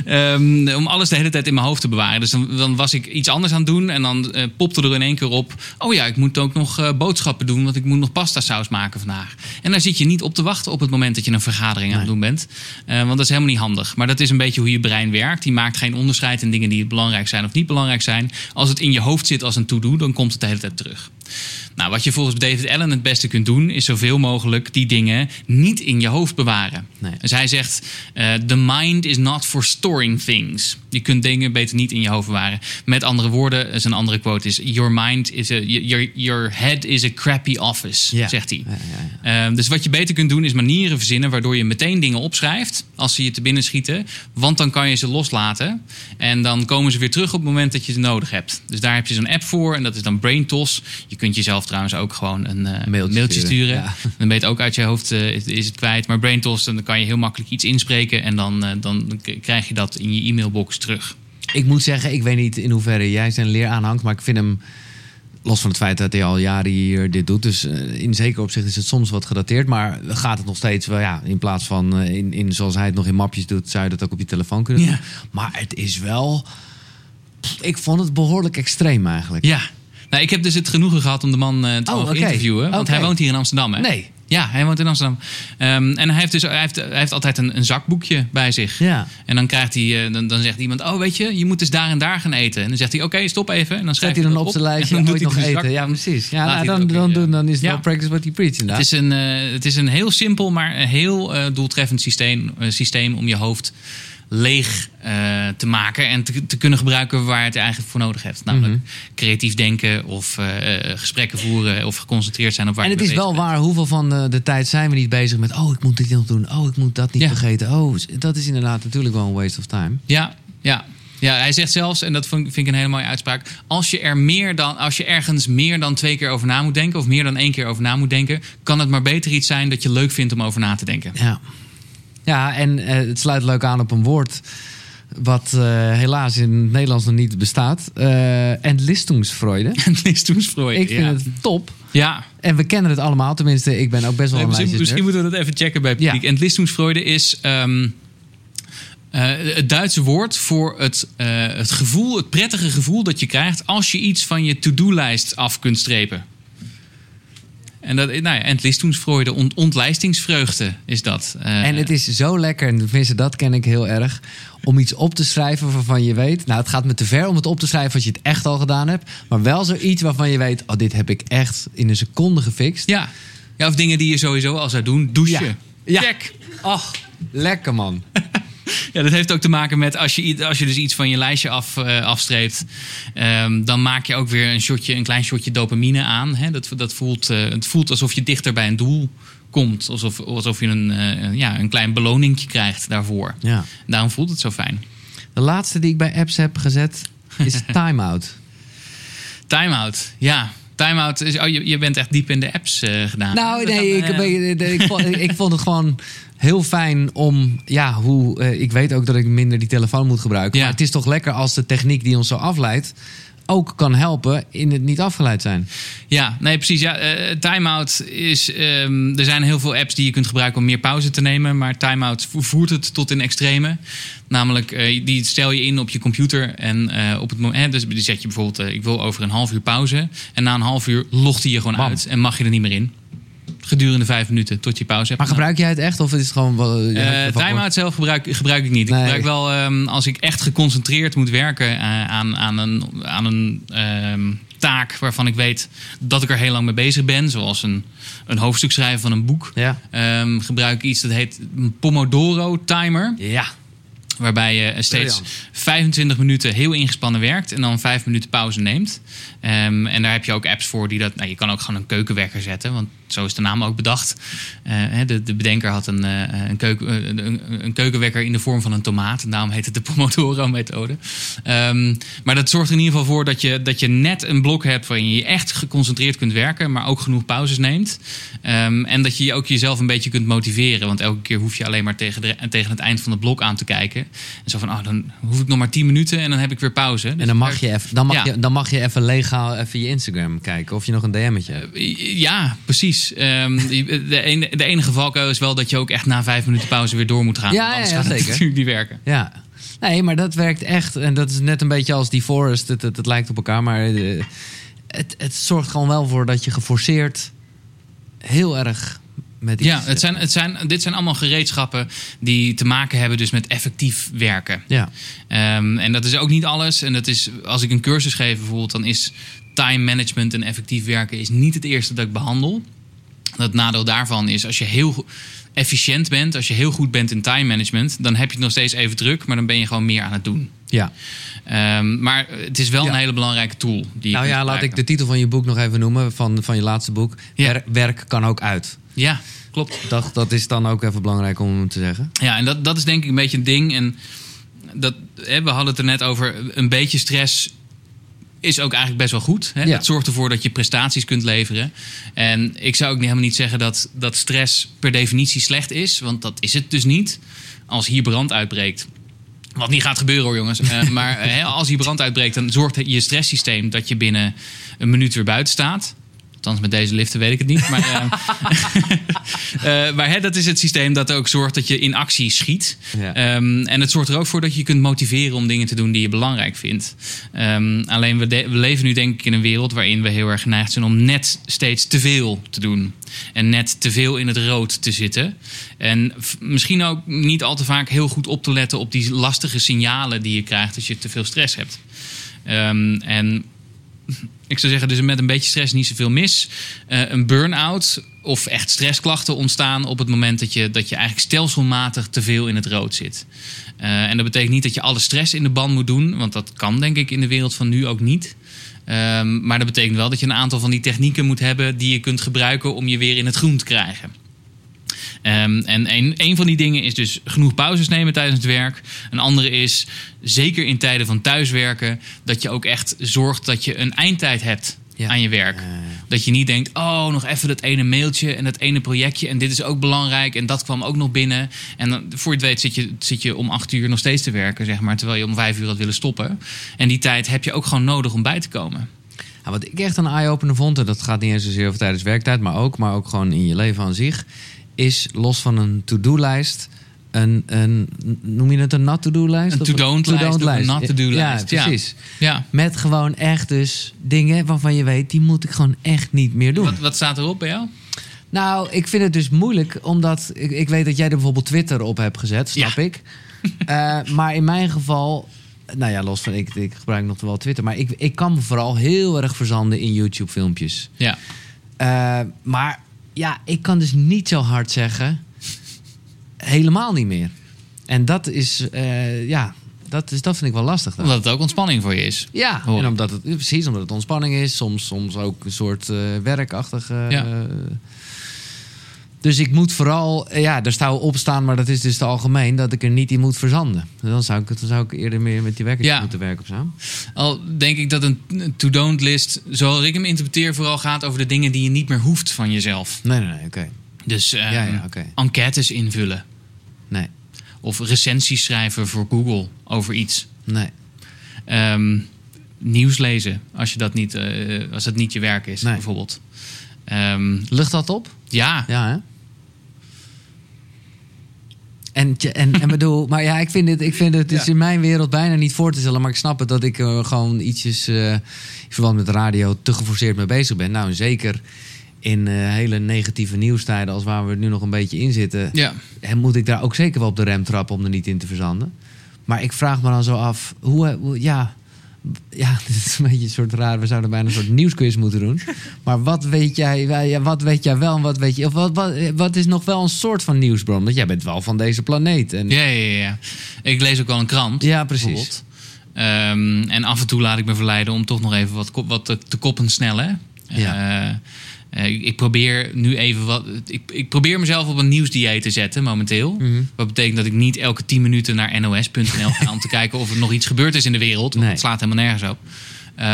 um, om alles de hele tijd in mijn hoofd te bewaren. Dus dan, dan was ik iets anders aan het doen. En dan uh, popte er in één keer op. Oh ja, ik moet ook nog uh, boodschappen doen. Want ik moet nog pastasaus maken vandaag. En daar zit je niet op te wachten op het moment dat je een vergadering nee. aan het doen bent. Uh, want dat is helemaal niet handig. Maar dat is een beetje hoe je brein werkt. Die maakt geen onderscheid in dingen die belangrijk zijn of niet belangrijk zijn. Als het in je hoofd zit als een to-do, dan komt het de hele tijd terug. Nou, wat je volgens David Allen het beste kunt doen, is zoveel mogelijk die dingen niet in je hoofd bewaren. Nee. Dus hij zegt, uh, the mind is not for storing things. Je kunt dingen beter niet in je hoofd bewaren. Met andere woorden, zijn andere quote is, your mind is a, your, your head is a crappy office, ja. zegt hij. Ja, ja, ja. Uh, dus wat je beter kunt doen, is manieren verzinnen waardoor je meteen dingen opschrijft, als ze je te binnen schieten. Want dan kan je ze loslaten. En dan komen ze weer terug op het moment dat je ze nodig hebt. Dus daar heb je zo'n app voor. En dat is dan Braintoss. Je kunt jezelf trouwens ook gewoon een uh, mailtje, mailtje sturen. Ja. Dan ben je het ook uit je hoofd uh, is het kwijt. Maar Braintoss, dan kan je heel makkelijk iets inspreken. En dan, uh, dan krijg je dat in je e-mailbox terug. Ik moet zeggen, ik weet niet in hoeverre jij zijn leer aanhangt. Maar ik vind hem, los van het feit dat hij al jaren hier dit doet. Dus uh, in zekere opzicht is het soms wat gedateerd. Maar gaat het nog steeds wel, ja, in plaats van uh, in, in, zoals hij het nog in mapjes doet, zou je dat ook op je telefoon kunnen doen. Ja. Maar het is wel... Pff, ik vond het behoorlijk extreem eigenlijk. Ja. Nou, ik heb dus het genoegen gehad om de man uh, te oh, okay. interviewen. Want okay. hij woont hier in Amsterdam, hè? Nee. Ja, hij woont in Amsterdam. Um, en hij heeft, dus, hij heeft, hij heeft altijd een, een zakboekje bij zich. Ja. En dan, krijgt hij, uh, dan, dan zegt iemand, oh weet je, je moet dus daar en daar gaan eten. En dan zegt hij, oké, okay, stop even. En dan schrijft hij dan op zijn lijstje en dan doet hij nog eten. Zak. Ja, precies. Ja, nou, dan, dan, dan, dan is het ja. no practice what you preach. Het is, een, uh, het is een heel simpel, maar heel uh, doeltreffend systeem, uh, systeem om je hoofd leeg uh, te maken en te, te kunnen gebruiken waar je het eigenlijk voor nodig hebt. Namelijk mm-hmm. creatief denken of uh, gesprekken voeren of geconcentreerd zijn op waar je bent. En het is wel bent. Waar, hoeveel van de, de tijd zijn we niet bezig met oh, ik moet dit nog doen, oh, ik moet dat niet ja. vergeten. Oh, dat is inderdaad natuurlijk wel een waste of time. Ja, ja. Ja, hij zegt zelfs, en dat vind ik een hele mooie uitspraak, als je er meer dan, als je ergens meer dan twee keer over na moet denken of meer dan één keer over na moet denken, kan het maar beter iets zijn dat je leuk vindt om over na te denken. Ja. Ja, en uh, het sluit leuk aan op een woord wat uh, helaas in het Nederlands nog niet bestaat. Uh, Entlistungsfreude. Entlistungsfreude, ik vind ja. het top. Ja. En we kennen het allemaal, tenminste, ik ben ook best wel een uh, lijstje. Misschien moeten we dat even checken bij publiek. Ja. Entlistungsfreude is um, uh, het Duitse woord voor het, uh, het gevoel, het prettige gevoel dat je krijgt als je iets van je to-do-lijst af kunt strepen. En dat, nou ja, Entlistungsfreude, ont- ontlijstingsvreugde is dat. Uh, en het is zo lekker, en tenminste dat ken ik heel erg, om iets op te schrijven waarvan je weet, nou het gaat me te ver om het op te schrijven als je het echt al gedaan hebt, maar wel zoiets waarvan je weet, oh dit heb ik echt in een seconde gefixt. Ja, ja of dingen die je sowieso al zou doen, douchen. Ja. Ja. Check. Ach, lekker man. Ja, dat heeft ook te maken met als je, als je dus iets van je lijstje af, uh, afstreept... Um, dan maak je ook weer een, shotje, een klein shotje dopamine aan. Hè? Dat, dat voelt, uh, het voelt alsof je dichter bij een doel komt. Alsof, alsof je een, uh, ja, een klein beloningje krijgt daarvoor. Ja. Daarom voelt het zo fijn. De laatste die ik bij apps heb gezet is time-out. Time-out, ja. Time-out is... Oh, je, je bent echt diep in de apps uh, gedaan. Nou, nee, ik, ik, ik, vond, ik vond het gewoon... heel fijn om, ja, hoe... Uh, ik weet ook dat ik minder die telefoon moet gebruiken. Ja. Maar het is toch lekker als de techniek die ons zo afleidt... ook kan helpen in het niet afgeleid zijn. Ja, nee, precies. Ja, uh, time-out is... Um, er zijn heel veel apps die je kunt gebruiken om meer pauze te nemen. Maar time-out voert het tot in extreme. Namelijk, uh, die stel je in op je computer. En uh, op het moment... Eh, dus die zet je bijvoorbeeld... Uh, ik wil over een half uur pauze. En na een half uur logt hij je gewoon Bam. uit. En mag je er niet meer in. Gedurende vijf minuten tot je pauze hebt. Maar gebruik jij het echt? Of is het gewoon... Wel, uh, time-out zelf gebruik, gebruik ik niet. Nee. Ik gebruik wel um, als ik echt geconcentreerd moet werken... Uh, aan, aan een, aan een um, taak waarvan ik weet dat ik er heel lang mee bezig ben. Zoals een, een hoofdstuk schrijven van een boek. Ja. Um, gebruik ik iets dat heet een Pomodoro timer. Ja. Waarbij je steeds vijfentwintig minuten heel ingespannen werkt... en dan vijf minuten pauze neemt. Um, en daar heb je ook apps voor die dat... Nou, je kan ook gewoon een keukenwekker zetten... want zo is de naam ook bedacht. Uh, de, de bedenker had een, uh, een, keuken, uh, een, een keukenwekker in de vorm van een tomaat. En daarom heet het de Pomodoro-methode. Um, maar dat zorgt er in ieder geval voor dat je, dat je net een blok hebt... waarin je echt geconcentreerd kunt werken... maar ook genoeg pauzes neemt. Um, en dat je ook jezelf een beetje kunt motiveren. Want elke keer hoef je alleen maar tegen, de, tegen het eind van het blok aan te kijken... En zo van, oh, dan hoef ik nog maar tien minuten en dan heb ik weer pauze. Dus en dan mag, je even, dan, mag ja. je, dan mag je even legaal even je Instagram kijken. Of je nog een D M'tje hebt. Ja, precies. Um, de, ene, de enige valkuil is wel dat je ook echt na vijf minuten pauze weer door moet gaan. Ja, anders ja, gaat zeker. Het natuurlijk niet werken. Ja. Nee, maar dat werkt echt. En dat is net een beetje als die Forest. Het, het, het lijkt op elkaar, maar uh, het, het zorgt gewoon wel voor dat je geforceerd heel erg... Ja, het zijn, het zijn, dit zijn allemaal gereedschappen die te maken hebben dus met effectief werken. Ja. Um, en dat is ook niet alles. En dat is, als ik een cursus geef bijvoorbeeld, dan is time management en effectief werken is niet het eerste dat ik behandel. Het nadeel daarvan is, als je heel efficiënt bent, als je heel goed bent in time management, dan heb je het nog steeds even druk, maar dan ben je gewoon meer aan het doen. Ja. Um, maar het is wel ja. een hele belangrijke tool. Die nou ja, laat ik de titel van je boek nog even noemen, van, van je laatste boek. Ja. Werk kan ook uit. Ja, klopt. Dat, dat is dan ook even belangrijk om te zeggen. Ja, en dat, dat is denk ik een beetje een ding. En dat, hè, we hadden het er net over, een beetje stress is ook eigenlijk best wel goed. Hè? Ja. Dat zorgt ervoor dat je prestaties kunt leveren. En ik zou ook helemaal niet zeggen dat, dat stress per definitie slecht is. Want dat is het dus niet. Als hier brand uitbreekt. Wat niet gaat gebeuren hoor jongens. Uh, maar hè, als hier brand uitbreekt, dan zorgt je stresssysteem dat je binnen een minuut weer buiten staat. Althans, met deze liften weet ik het niet. Maar, uh, uh, maar hè, dat is het systeem dat ook zorgt dat je in actie schiet. Ja. Um, en het zorgt er ook voor dat je je kunt motiveren om dingen te doen die je belangrijk vindt. Um, alleen we, de- we leven nu denk ik in een wereld waarin we heel erg geneigd zijn om net steeds te veel te doen. En net te veel in het rood te zitten. En f- misschien ook niet al te vaak heel goed op te letten op die lastige signalen die je krijgt als je te veel stress hebt. Um, en... Ik zou zeggen, dus met een beetje stress niet zoveel mis. Uh, een burn-out of echt stressklachten ontstaan op het moment dat je, dat je eigenlijk stelselmatig te veel in het rood zit. Uh, en dat betekent niet dat je alle stress in de ban moet doen. Want dat kan denk ik in de wereld van nu ook niet. Um, maar dat betekent wel dat je een aantal van die technieken moet hebben die je kunt gebruiken om je weer in het groen te krijgen. Um, en een, een van die dingen is dus genoeg pauzes nemen tijdens het werk. Een andere is, zeker in tijden van thuiswerken... dat je ook echt zorgt dat je een eindtijd hebt ja. aan je werk. Uh. Dat je niet denkt, oh, nog even dat ene mailtje en dat ene projectje... en dit is ook belangrijk en dat kwam ook nog binnen. En dan, voor je het weet zit je, zit je om acht uur nog steeds te werken, zeg maar... terwijl je om vijf uur had willen stoppen. En die tijd heb je ook gewoon nodig om bij te komen. Nou, wat ik echt een eye-opener vond... en dat gaat niet eens zozeer over tijdens werktijd... maar ook, maar ook gewoon in je leven aan zich... is los van een to-do-lijst een, een noem je het een not-to-do-lijst? Een to-don't-lijst, not-to-do-lijst. Ja, precies. Ja. Met gewoon echt dus dingen waarvan je weet... die moet ik gewoon echt niet meer doen. Wat, wat staat erop bij jou? Nou, ik vind het dus moeilijk, omdat... Ik, ik weet dat jij er bijvoorbeeld Twitter op hebt gezet, snap ja. ik. uh, maar in mijn geval... Nou ja, los van... Ik, ik gebruik nog wel Twitter, maar ik, ik kan me vooral heel erg verzanden in YouTube-filmpjes. Ja. Uh, maar... Ja, ik kan dus niet zo hard zeggen. Helemaal niet meer. En dat is, uh, ja, dat is, dat vind ik wel lastig. Dan. Omdat het ook ontspanning voor je is. Ja, hoor. En omdat het, precies, omdat het ontspanning is. Soms, soms ook een soort uh, werkachtige... Uh, ja. Dus ik moet vooral... Ja, daar sta op staan, maar dat is dus te algemeen... dat ik er niet in moet verzanden. Dan zou ik, dan zou ik eerder meer met die wekkers ja. moeten werken of zo. Al denk ik dat een to-don't list... zoals ik hem interpreteer, vooral gaat over de dingen... die je niet meer hoeft van jezelf. Nee, nee, nee, oké. Okay. Dus um, ja, ja, okay. enquêtes invullen. Nee. Of recensies schrijven voor Google over iets. Nee. Um, nieuws lezen, als, je dat niet, uh, als dat niet je werk is, nee. bijvoorbeeld. Um, Lucht dat op? Ja. Ja, hè? En, en, en bedoel, maar ja, ik vind het, ik vind het, het is in mijn wereld bijna niet voor te stellen. Maar ik snap het dat ik uh, gewoon ietsjes uh, in verband met de radio te geforceerd mee bezig ben. Nou, zeker in uh, hele negatieve nieuwstijden als waar we nu nog een beetje in zitten. Ja. En moet ik daar ook zeker wel op de rem trappen om er niet in te verzanden. Maar ik vraag me dan zo af, hoe, hoe ja... Ja, dit is een beetje een soort raar. We zouden bijna een soort nieuwsquiz moeten doen. Maar wat weet jij, wat weet jij wel en wat weet je... Of wat, wat, wat is nog wel een soort van nieuwsbron? Want jij bent wel van deze planeet. En... Ja, ja, ja. Ik lees ook wel een krant. Ja, precies. Um, en af en toe laat ik me verleiden om toch nog even wat, wat te, te koppen snellen. Ja. Uh, Uh, ik probeer nu even wat. Ik, ik probeer mezelf op een nieuwsdieet te zetten momenteel. Mm-hmm. Wat betekent dat ik niet elke tien minuten naar N O S punt N L ga om te kijken of er nog iets gebeurd is in de wereld. Want nee. Het slaat helemaal nergens op.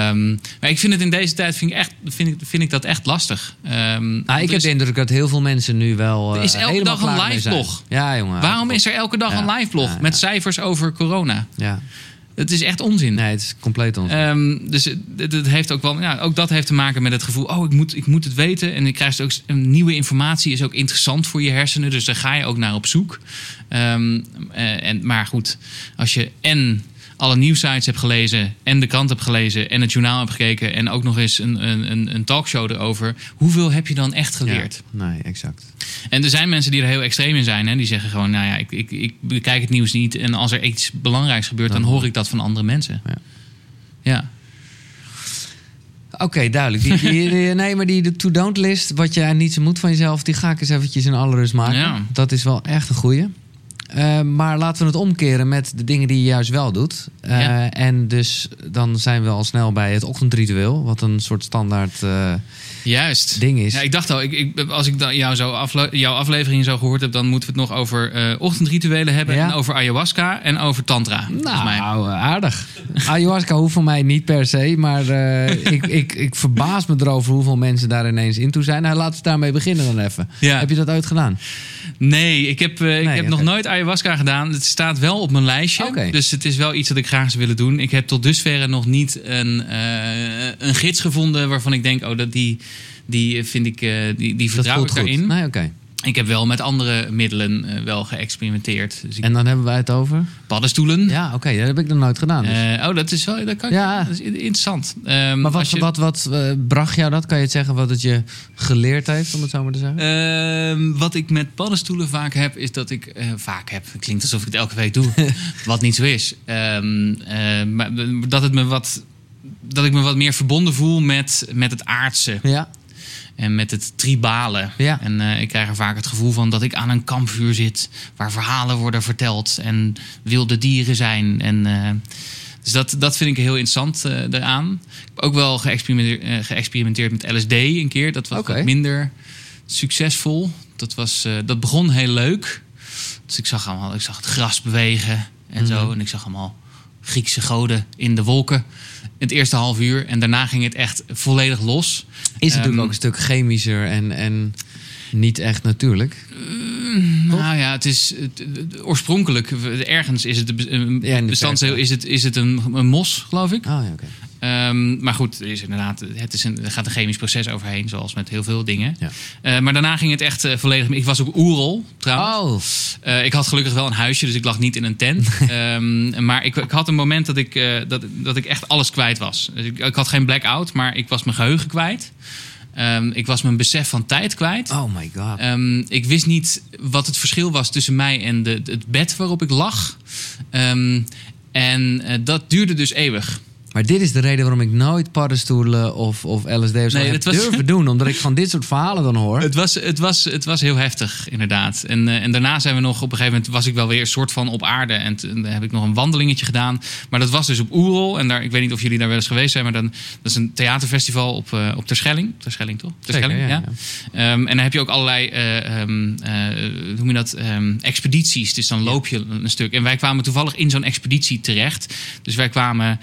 Um, maar ik vind het in deze tijd vind ik echt, vind ik, vind ik dat echt lastig. Um, ah, ik heb is, de indruk dat heel veel mensen nu wel. Uh, is elke dag een live blog? Ja, jongen. Waarom is er elke dag ja, een live blog ja, ja. met cijfers over corona? Ja. Het is echt onzin. Nee, het is compleet onzin. Um, dus het, het heeft ook, wel, ja, ook dat heeft te maken met het gevoel... oh, ik moet, ik moet het weten. En ik krijg ook, nieuwe informatie is ook interessant voor je hersenen. Dus daar ga je ook naar op zoek. Um, uh, en, maar goed, als je en alle nieuwsites hebt gelezen... en de krant hebt gelezen en het journaal hebt gekeken... en ook nog eens een, een, een talkshow erover... hoeveel heb je dan echt geleerd? Ja, nee, exact. En er zijn mensen die er heel extreem in zijn. Hè? Die zeggen gewoon, nou ja, ik, ik, ik bekijk het nieuws niet... en als er iets belangrijks gebeurt, dan hoor ik dat van andere mensen. Ja. ja. Oké, okay, duidelijk. Die, die, die, nee, maar die to-don't list... wat je niet zo moet van jezelf... die ga ik eens eventjes in alle rust maken. Ja. Dat is wel echt een goeie. Uh, maar laten we het omkeren met de dingen die je juist wel doet. Uh, ja. En dus dan zijn we al snel bij het ochtendritueel. Wat een soort standaard uh, juist. ding is. Ja, ik dacht al, ik, ik, als ik jou zo afle- jouw aflevering zo gehoord heb... dan moeten we het nog over uh, ochtendrituelen hebben. Ja. En over ayahuasca en over tantra. Nou, mij. aardig. Ayahuasca hoeft voor mij niet per se. Maar uh, ik, ik, ik verbaas me erover hoeveel mensen daar ineens in toe zijn. Nou, laten we daarmee beginnen dan even. Ja. Heb je dat ooit gedaan? Nee, ik heb, uh, nee, ik heb okay. nog nooit ayahuasca gedaan. Het staat wel op mijn lijstje. Okay. Dus het is wel iets dat ik graag zou willen doen. Ik heb tot dusverre nog niet een, uh, een gids gevonden... waarvan ik denk, oh, dat die, die vind ik... Uh, die, die vertrouw ik daarin. Nee, okay. Ik heb wel met andere middelen uh, wel geëxperimenteerd. Dus ik... En dan hebben wij het over? Paddenstoelen. Ja, oké. Okay, dat heb ik nog nooit gedaan. Dus. Uh, oh, dat is wel... Dat kan ja. ik, dat is interessant. Um, maar wat, je... wat, wat uh, bracht jou dat? Kan je het zeggen wat het je geleerd heeft, om het zo maar te zeggen? Uh, wat ik met paddenstoelen vaak heb, is dat ik... Uh, vaak heb. Het klinkt alsof ik het elke week doe. Wat niet zo is. Um, uh, maar dat, het me wat, dat ik me wat meer verbonden voel met, met het aardse. Ja. En met het tribale. Ja. En uh, ik krijg er vaak het gevoel van dat ik aan een kampvuur zit... waar verhalen worden verteld en wilde dieren zijn. En, uh, dus dat, dat vind ik heel interessant uh, daaraan. Ik heb ook wel geëxperimenteer, uh, geëxperimenteerd met L S D een keer. Dat was okay. wat minder succesvol. Dat, was, uh, dat begon heel leuk. Dus ik zag, allemaal, ik zag het gras bewegen en mm-hmm. zo. En ik zag allemaal Griekse goden in de wolken... het eerste half uur. En daarna ging het echt volledig los. Is het um, natuurlijk ook een stuk chemischer en, en niet echt natuurlijk. Uh, nou ja, het is het, het, oorspronkelijk. Ergens is het een ja, bestanddeel is het, is het een, een mos, geloof ik. Oh, ja, okay. um, maar goed, is inderdaad, het is een, er gaat een chemisch proces overheen. Zoals met heel veel dingen. Ja. Uh, maar daarna ging het echt uh, volledig... Ik was op Oerol, trouwens. Oh. Uh, ik had gelukkig wel een huisje, dus ik lag niet in een tent. um, maar ik, ik had een moment dat ik, uh, dat, dat ik echt alles kwijt was. Dus ik, ik had geen blackout, maar ik was mijn geheugen kwijt. Um, ik was mijn besef van tijd kwijt. Oh my god. Um, ik wist niet wat het verschil was tussen mij en de, het bed waarop ik lag. Um, en uh, dat duurde dus eeuwig. Maar dit is de reden waarom ik nooit paddenstoelen of, of L S D of zo nee, heb was... durven doen. Omdat ik van dit soort verhalen dan hoor. Het was, het was, het was heel heftig, inderdaad. En, uh, en daarna zijn we nog... Op een gegeven moment was ik wel weer een soort van op aarde. En toen heb ik nog een wandelingetje gedaan. Maar dat was dus op Oerol. En daar, ik weet niet of jullie daar wel eens geweest zijn. Maar dan, dat is een theaterfestival op, uh, op Terschelling. Terschelling, toch? Terschelling, Zeker, ja. ja. Um, en dan heb je ook allerlei... Uh, um, uh, hoe noem je dat? Um, expedities. Dus dan loop je een stuk. En wij kwamen toevallig in zo'n expeditie terecht. Dus wij kwamen...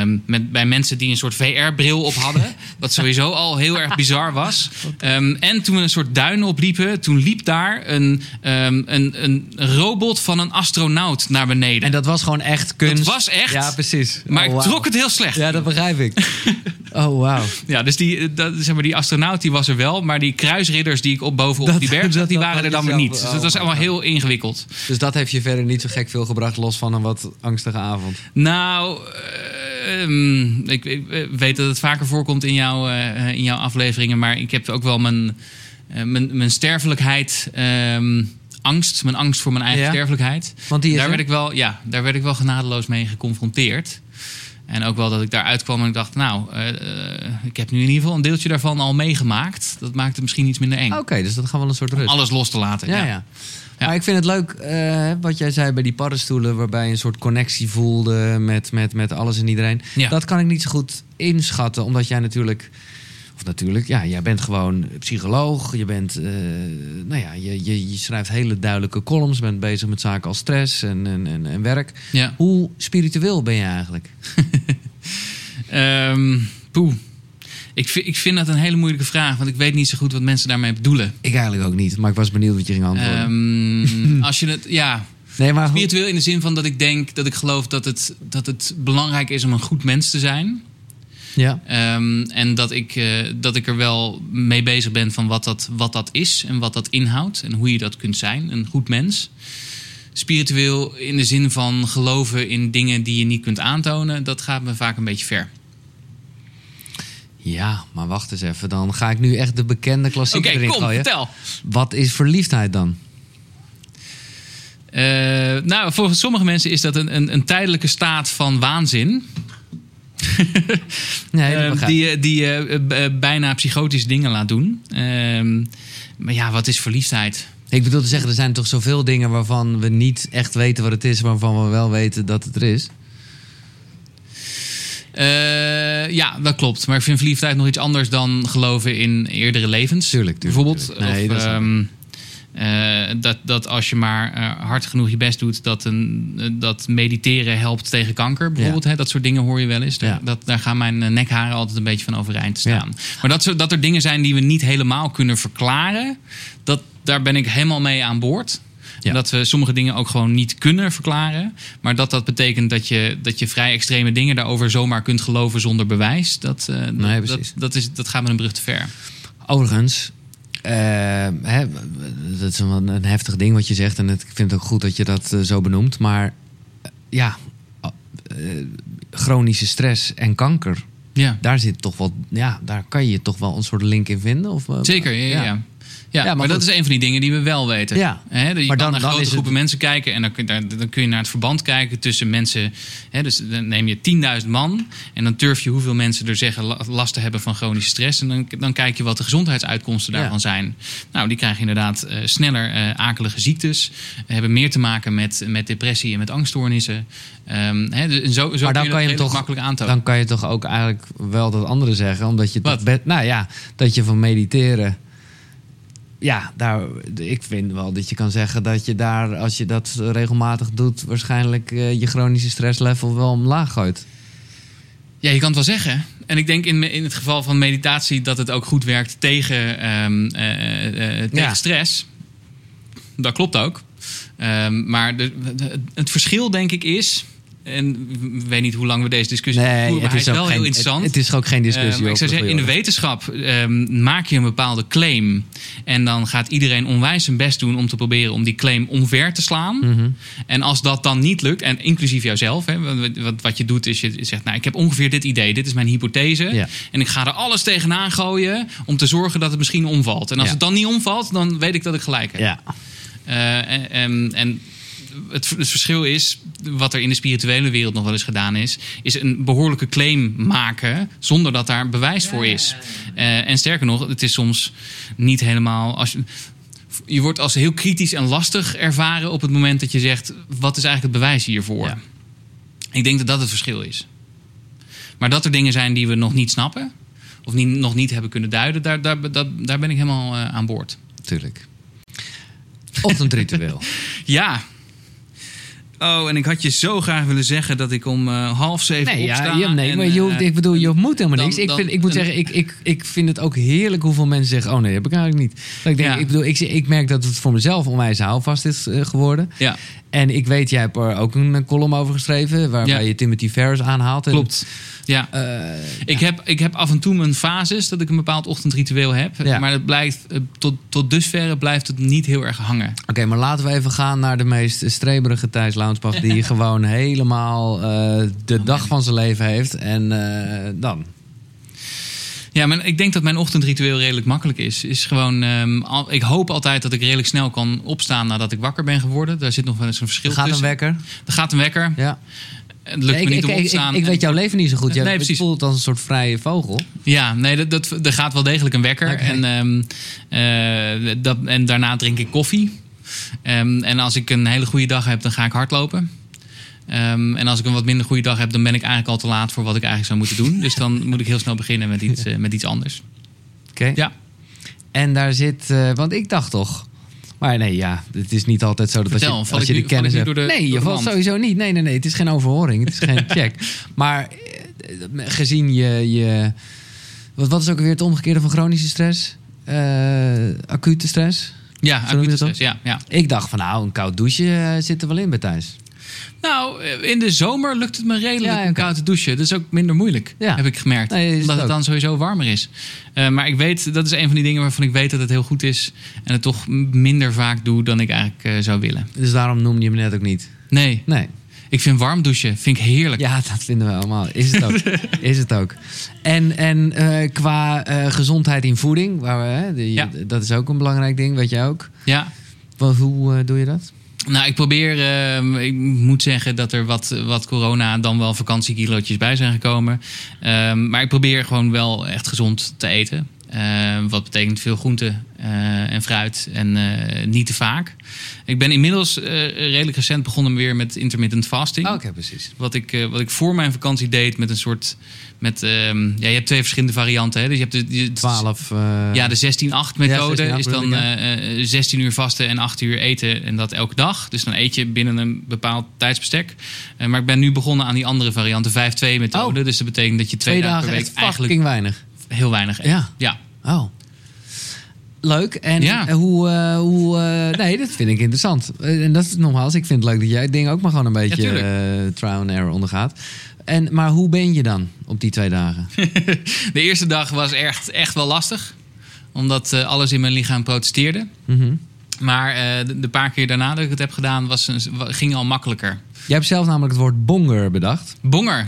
Um, met, bij mensen die een soort V R-bril op hadden. Wat sowieso al heel erg bizar was. Um, en toen we een soort duin opliepen... toen liep daar een, um, een, een robot van een astronaut naar beneden. En dat was gewoon echt kunst. Dat was echt. Ja, precies. Maar oh, wow. Ik trok het heel slecht. Ja, dat begrijp ik. Oh, wauw. Ja, dus die, dat, zeg maar, die astronaut die was er wel... maar die kruisridders die ik op bovenop dat, die berg zat... die waren er dan weer niet. Dus oh, dat was allemaal oh. heel ingewikkeld. Dus dat heeft je verder niet zo gek veel gebracht... los van een wat angstige avond? Nou... Uh, Um, ik, ik weet dat het vaker voorkomt in, jou, uh, in jouw afleveringen. Maar ik heb ook wel mijn, uh, mijn, mijn sterfelijkheid... Um, angst, mijn angst voor mijn eigen ja. sterfelijkheid. Want die is daar, werd ik wel, ja, daar werd ik wel genadeloos mee geconfronteerd. En ook wel dat ik daar uitkwam en ik dacht... nou, uh, ik heb nu in ieder geval een deeltje daarvan al meegemaakt. Dat maakt het misschien iets minder eng. Oké, okay, dus dat gaan we wel een soort rust. Om alles los te laten, ja. ja. ja. Ja. Maar ik vind het leuk uh, wat jij zei bij die paddenstoelen... waarbij je een soort connectie voelde met, met, met alles en iedereen. Ja. Dat kan ik niet zo goed inschatten, omdat jij natuurlijk... Of natuurlijk, ja, jij bent gewoon psycholoog. Je bent, uh, nou ja, je, je, je schrijft hele duidelijke columns. Bent bezig met zaken als stress en, en, en, en werk. Ja. Hoe spiritueel ben je eigenlijk? um, poeh. Ik vind, ik vind dat een hele moeilijke vraag. Want ik weet niet zo goed wat mensen daarmee bedoelen. Ik eigenlijk ook niet. Maar ik was benieuwd wat je ging antwoorden. Um, als je het... Ja. Nee, maar spiritueel in de zin van dat ik denk... dat ik geloof dat het, dat het belangrijk is om een goed mens te zijn. Ja. Um, en dat ik, uh, dat ik er wel mee bezig ben van wat dat, wat dat is. En wat dat inhoudt. En hoe je dat kunt zijn. Een goed mens. Spiritueel in de zin van geloven in dingen die je niet kunt aantonen. Dat gaat me vaak een beetje ver. Ja, maar wacht eens even. Dan ga ik nu echt de bekende klassieker okay, erin kom, gooien. Oké, kom, vertel. Wat is verliefdheid dan? Uh, nou, volgens sommige mensen is dat een, een, een tijdelijke staat van waanzin. nee, dat uh, die die uh, bijna psychotische dingen laat doen. Uh, maar ja, wat is verliefdheid? Ik bedoel te zeggen, er zijn toch zoveel dingen waarvan we niet echt weten wat het is... waarvan we wel weten dat het er is. Uh, ja, dat klopt. Maar ik vind verliefdheid nog iets anders dan geloven in eerdere levens. Tuurlijk, tuurlijk bijvoorbeeld. Tuurlijk. Nee, of, dat, um, uh, dat, dat als je maar uh, hard genoeg je best doet... dat, een, uh, dat mediteren helpt tegen kanker, bijvoorbeeld. Ja. Hè? Dat soort dingen hoor je wel eens. Daar, ja. dat, daar gaan mijn nekharen altijd een beetje van overeind staan. Ja. Maar dat, dat er dingen zijn die we niet helemaal kunnen verklaren... Dat, daar ben ik helemaal mee aan boord... Ja. Dat we sommige dingen ook gewoon niet kunnen verklaren. Maar dat dat betekent dat je, dat je vrij extreme dingen daarover zomaar kunt geloven zonder bewijs. Dat, uh, nee, dat, dat, dat, is, dat gaat met een brug te ver. Overigens, uh, hè, dat is een, een heftig ding wat je zegt. En het, ik vind het ook goed dat je dat uh, zo benoemt. Maar uh, ja, uh, chronische stress en kanker. Ja. Daar, zit toch wel, ja, daar kan je toch wel een soort link in vinden. Of, uh, Zeker, ja. ja. ja. Ja, ja, maar, maar dat is een van die dingen die we wel weten. Ja. He, je maar kan dan, naar grote groepen het... mensen kijken... en dan kun, je, dan kun je naar het verband kijken tussen mensen... He, dus dan neem je tienduizend man... en dan turf je hoeveel mensen er zeggen last te hebben van chronische stress... en dan, dan kijk je wat de gezondheidsuitkomsten daarvan ja. zijn. Nou, die krijgen inderdaad uh, sneller uh, akelige ziektes... hebben meer te maken met, met depressie en met angststoornissen. Um, he, dus zo, zo maar dan kun je, kan je toch makkelijk aantonen. Dan kan je toch ook eigenlijk wel dat andere zeggen... omdat je dat bed, nou ja, dat je van mediteren... Ja, daar, ik vind wel dat je kan zeggen dat je daar, als je dat regelmatig doet... waarschijnlijk uh, je chronische stresslevel wel omlaag gooit. Ja, je kan het wel zeggen. En ik denk in, in het geval van meditatie dat het ook goed werkt tegen, um, uh, uh, tegen ja. stress. Dat klopt ook. Um, maar de, de, het verschil, denk ik, is... En ik weet niet hoe lang we deze discussie nee, voeren, maar het is, hij is wel geen, heel interessant. Het, het is ook geen discussie. Uh, ik zou zeggen, in de wetenschap uh, maak je een bepaalde claim. En dan gaat iedereen onwijs zijn best doen om te proberen om die claim omver te slaan. Mm-hmm. En als dat dan niet lukt, en inclusief jouzelf. Hè, wat, wat je doet is, je zegt, nou, ik heb ongeveer dit idee. Dit is mijn hypothese. Ja. En ik ga er alles tegenaan gooien om te zorgen dat het misschien omvalt. En als ja. het dan niet omvalt, dan weet ik dat ik gelijk heb. Ja. Uh, en... en, en het, het verschil is, wat er in de spirituele wereld nog wel eens gedaan is, is een behoorlijke claim maken zonder dat daar bewijs ja, voor is. Ja, ja, ja. Uh, en sterker nog, het is soms niet helemaal... Als je, je wordt als heel kritisch en lastig ervaren op het moment dat je zegt, wat is eigenlijk het bewijs hiervoor? Ja. Ik denk dat dat het verschil is. Maar dat er dingen zijn die we nog niet snappen, of niet, nog niet hebben kunnen duiden, daar, daar, daar, daar ben ik helemaal uh, aan boord. Tuurlijk. Ochtendritueel. Ja. Oh, en ik had je zo graag willen zeggen dat ik om uh, half zeven nee, opsta. Ja, ja, nee, en, maar je hoeft, uh, ik bedoel, je moet helemaal dan, niks. Ik, dan, vind, ik moet dan, zeggen, ik, ik, ik vind het ook heerlijk hoeveel mensen zeggen, oh nee, heb ik eigenlijk niet. Maar ik, denk, ja. ik, bedoel, ik, ik merk dat het voor mezelf onwijs houvast is uh, geworden. Ja. En ik weet, jij hebt er ook een column over geschreven, waarbij ja. je Timothy Ferriss aanhaalt. En, klopt. Ja. Uh, ik, ja. Heb, ik heb af en toe mijn fases dat ik een bepaald ochtendritueel heb. Ja. Maar het blijft, tot, tot dusverre blijft het niet heel erg hangen. Oké, okay, maar laten we even gaan naar de meest streberige Thijs Launspach, die gewoon helemaal uh, de oh, dag man. van zijn leven heeft. En uh, dan... Ja, maar ik denk dat mijn ochtendritueel redelijk makkelijk is. Is gewoon, um, al, ik hoop altijd dat ik redelijk snel kan opstaan nadat ik wakker ben geworden. Daar zit nog wel eens een verschil tussen. Er gaat een wekker. Er gaat een wekker. Ja. Het lukt nee, me ik, niet ik, om opstaan. Ik, ik weet jouw leven niet zo goed. Je nee, voelt als een soort vrije vogel. Ja, nee, dat, dat, er gaat wel degelijk een wekker. Okay. En, um, uh, dat, en daarna drink ik koffie. Um, en als ik een hele goede dag heb, dan ga ik hardlopen. Um, en als ik een wat minder goede dag heb, dan ben ik eigenlijk al te laat voor wat ik eigenlijk zou moeten doen. Dus dan moet ik heel snel beginnen met iets, uh, met iets anders. Oké. Okay. Ja. En daar zit, uh, want ik dacht toch, maar nee, ja, het is niet altijd zo dat Vertel, als je, als je nu, de kennis hebt. De, nee, je valt sowieso niet. Nee, nee, nee, het is geen overhoring, het is geen check. Maar uh, gezien je, je wat, wat is ook weer het omgekeerde van chronische stress? Uh, acute stress? Ja, zo acute stress, ja, ja. Ik dacht van nou, een koud douche uh, zit er wel in bij Thijs. Nou, in de zomer lukt het me redelijk ja, ja, een koude douche. Dat is ook minder moeilijk, ja. heb ik gemerkt. Nee, omdat het, het dan sowieso warmer is. Uh, maar ik weet, dat is een van die dingen waarvan ik weet dat het heel goed is. En het toch minder vaak doe dan ik eigenlijk uh, zou willen. Dus daarom noemde je me net ook niet? Nee. Nee. Ik vind warm douchen, vind ik heerlijk. Ja, dat vinden we allemaal. Is het ook. Is het ook. En, en uh, qua uh, gezondheid in voeding, waar we, uh, de, ja. dat is ook een belangrijk ding, weet jij ook. Ja. Wat, hoe uh, doe je dat? Nou, ik probeer, uh, ik moet zeggen dat er wat, wat corona dan wel vakantiekilootjes bij zijn gekomen. Uh, maar ik probeer gewoon wel echt gezond te eten. Uh, wat betekent veel groente uh, en fruit en uh, niet te vaak. Ik ben inmiddels uh, redelijk recent begonnen weer met intermittent fasting. Oh, oké, okay, precies. Wat ik, uh, wat ik voor mijn vakantie deed met een soort... Met, um, ja, je hebt twee verschillende varianten. Hè? Dus je hebt de, de twaalf... Uh, ja, de zestien acht methode. Ja, zestien acht, is dan uh, zestien uur vasten en acht uur eten. En dat elke dag. Dus dan eet je binnen een bepaald tijdsbestek. Uh, maar ik ben nu begonnen aan die andere variant. De vijf twee methode. Oh. Dus dat betekent dat je twee, twee dagen, dagen per week eigenlijk... Fucking weinig. Heel weinig. Ja. Ja. Oh. Leuk. En ja. hoe... Uh, hoe uh, nee, dat vind ik interessant. En dat is nogmaals. Ik vind het leuk dat jij het ding ook maar gewoon een beetje ja, uh, trial and error ondergaat. En, maar hoe ben je dan op die twee dagen? De eerste dag was echt, echt wel lastig. Omdat uh, alles in mijn lichaam protesteerde. Mm-hmm. Maar uh, de, de paar keer daarna dat ik het heb gedaan, was een, ging al makkelijker. Jij hebt zelf namelijk het woord bonger bedacht. Bonger.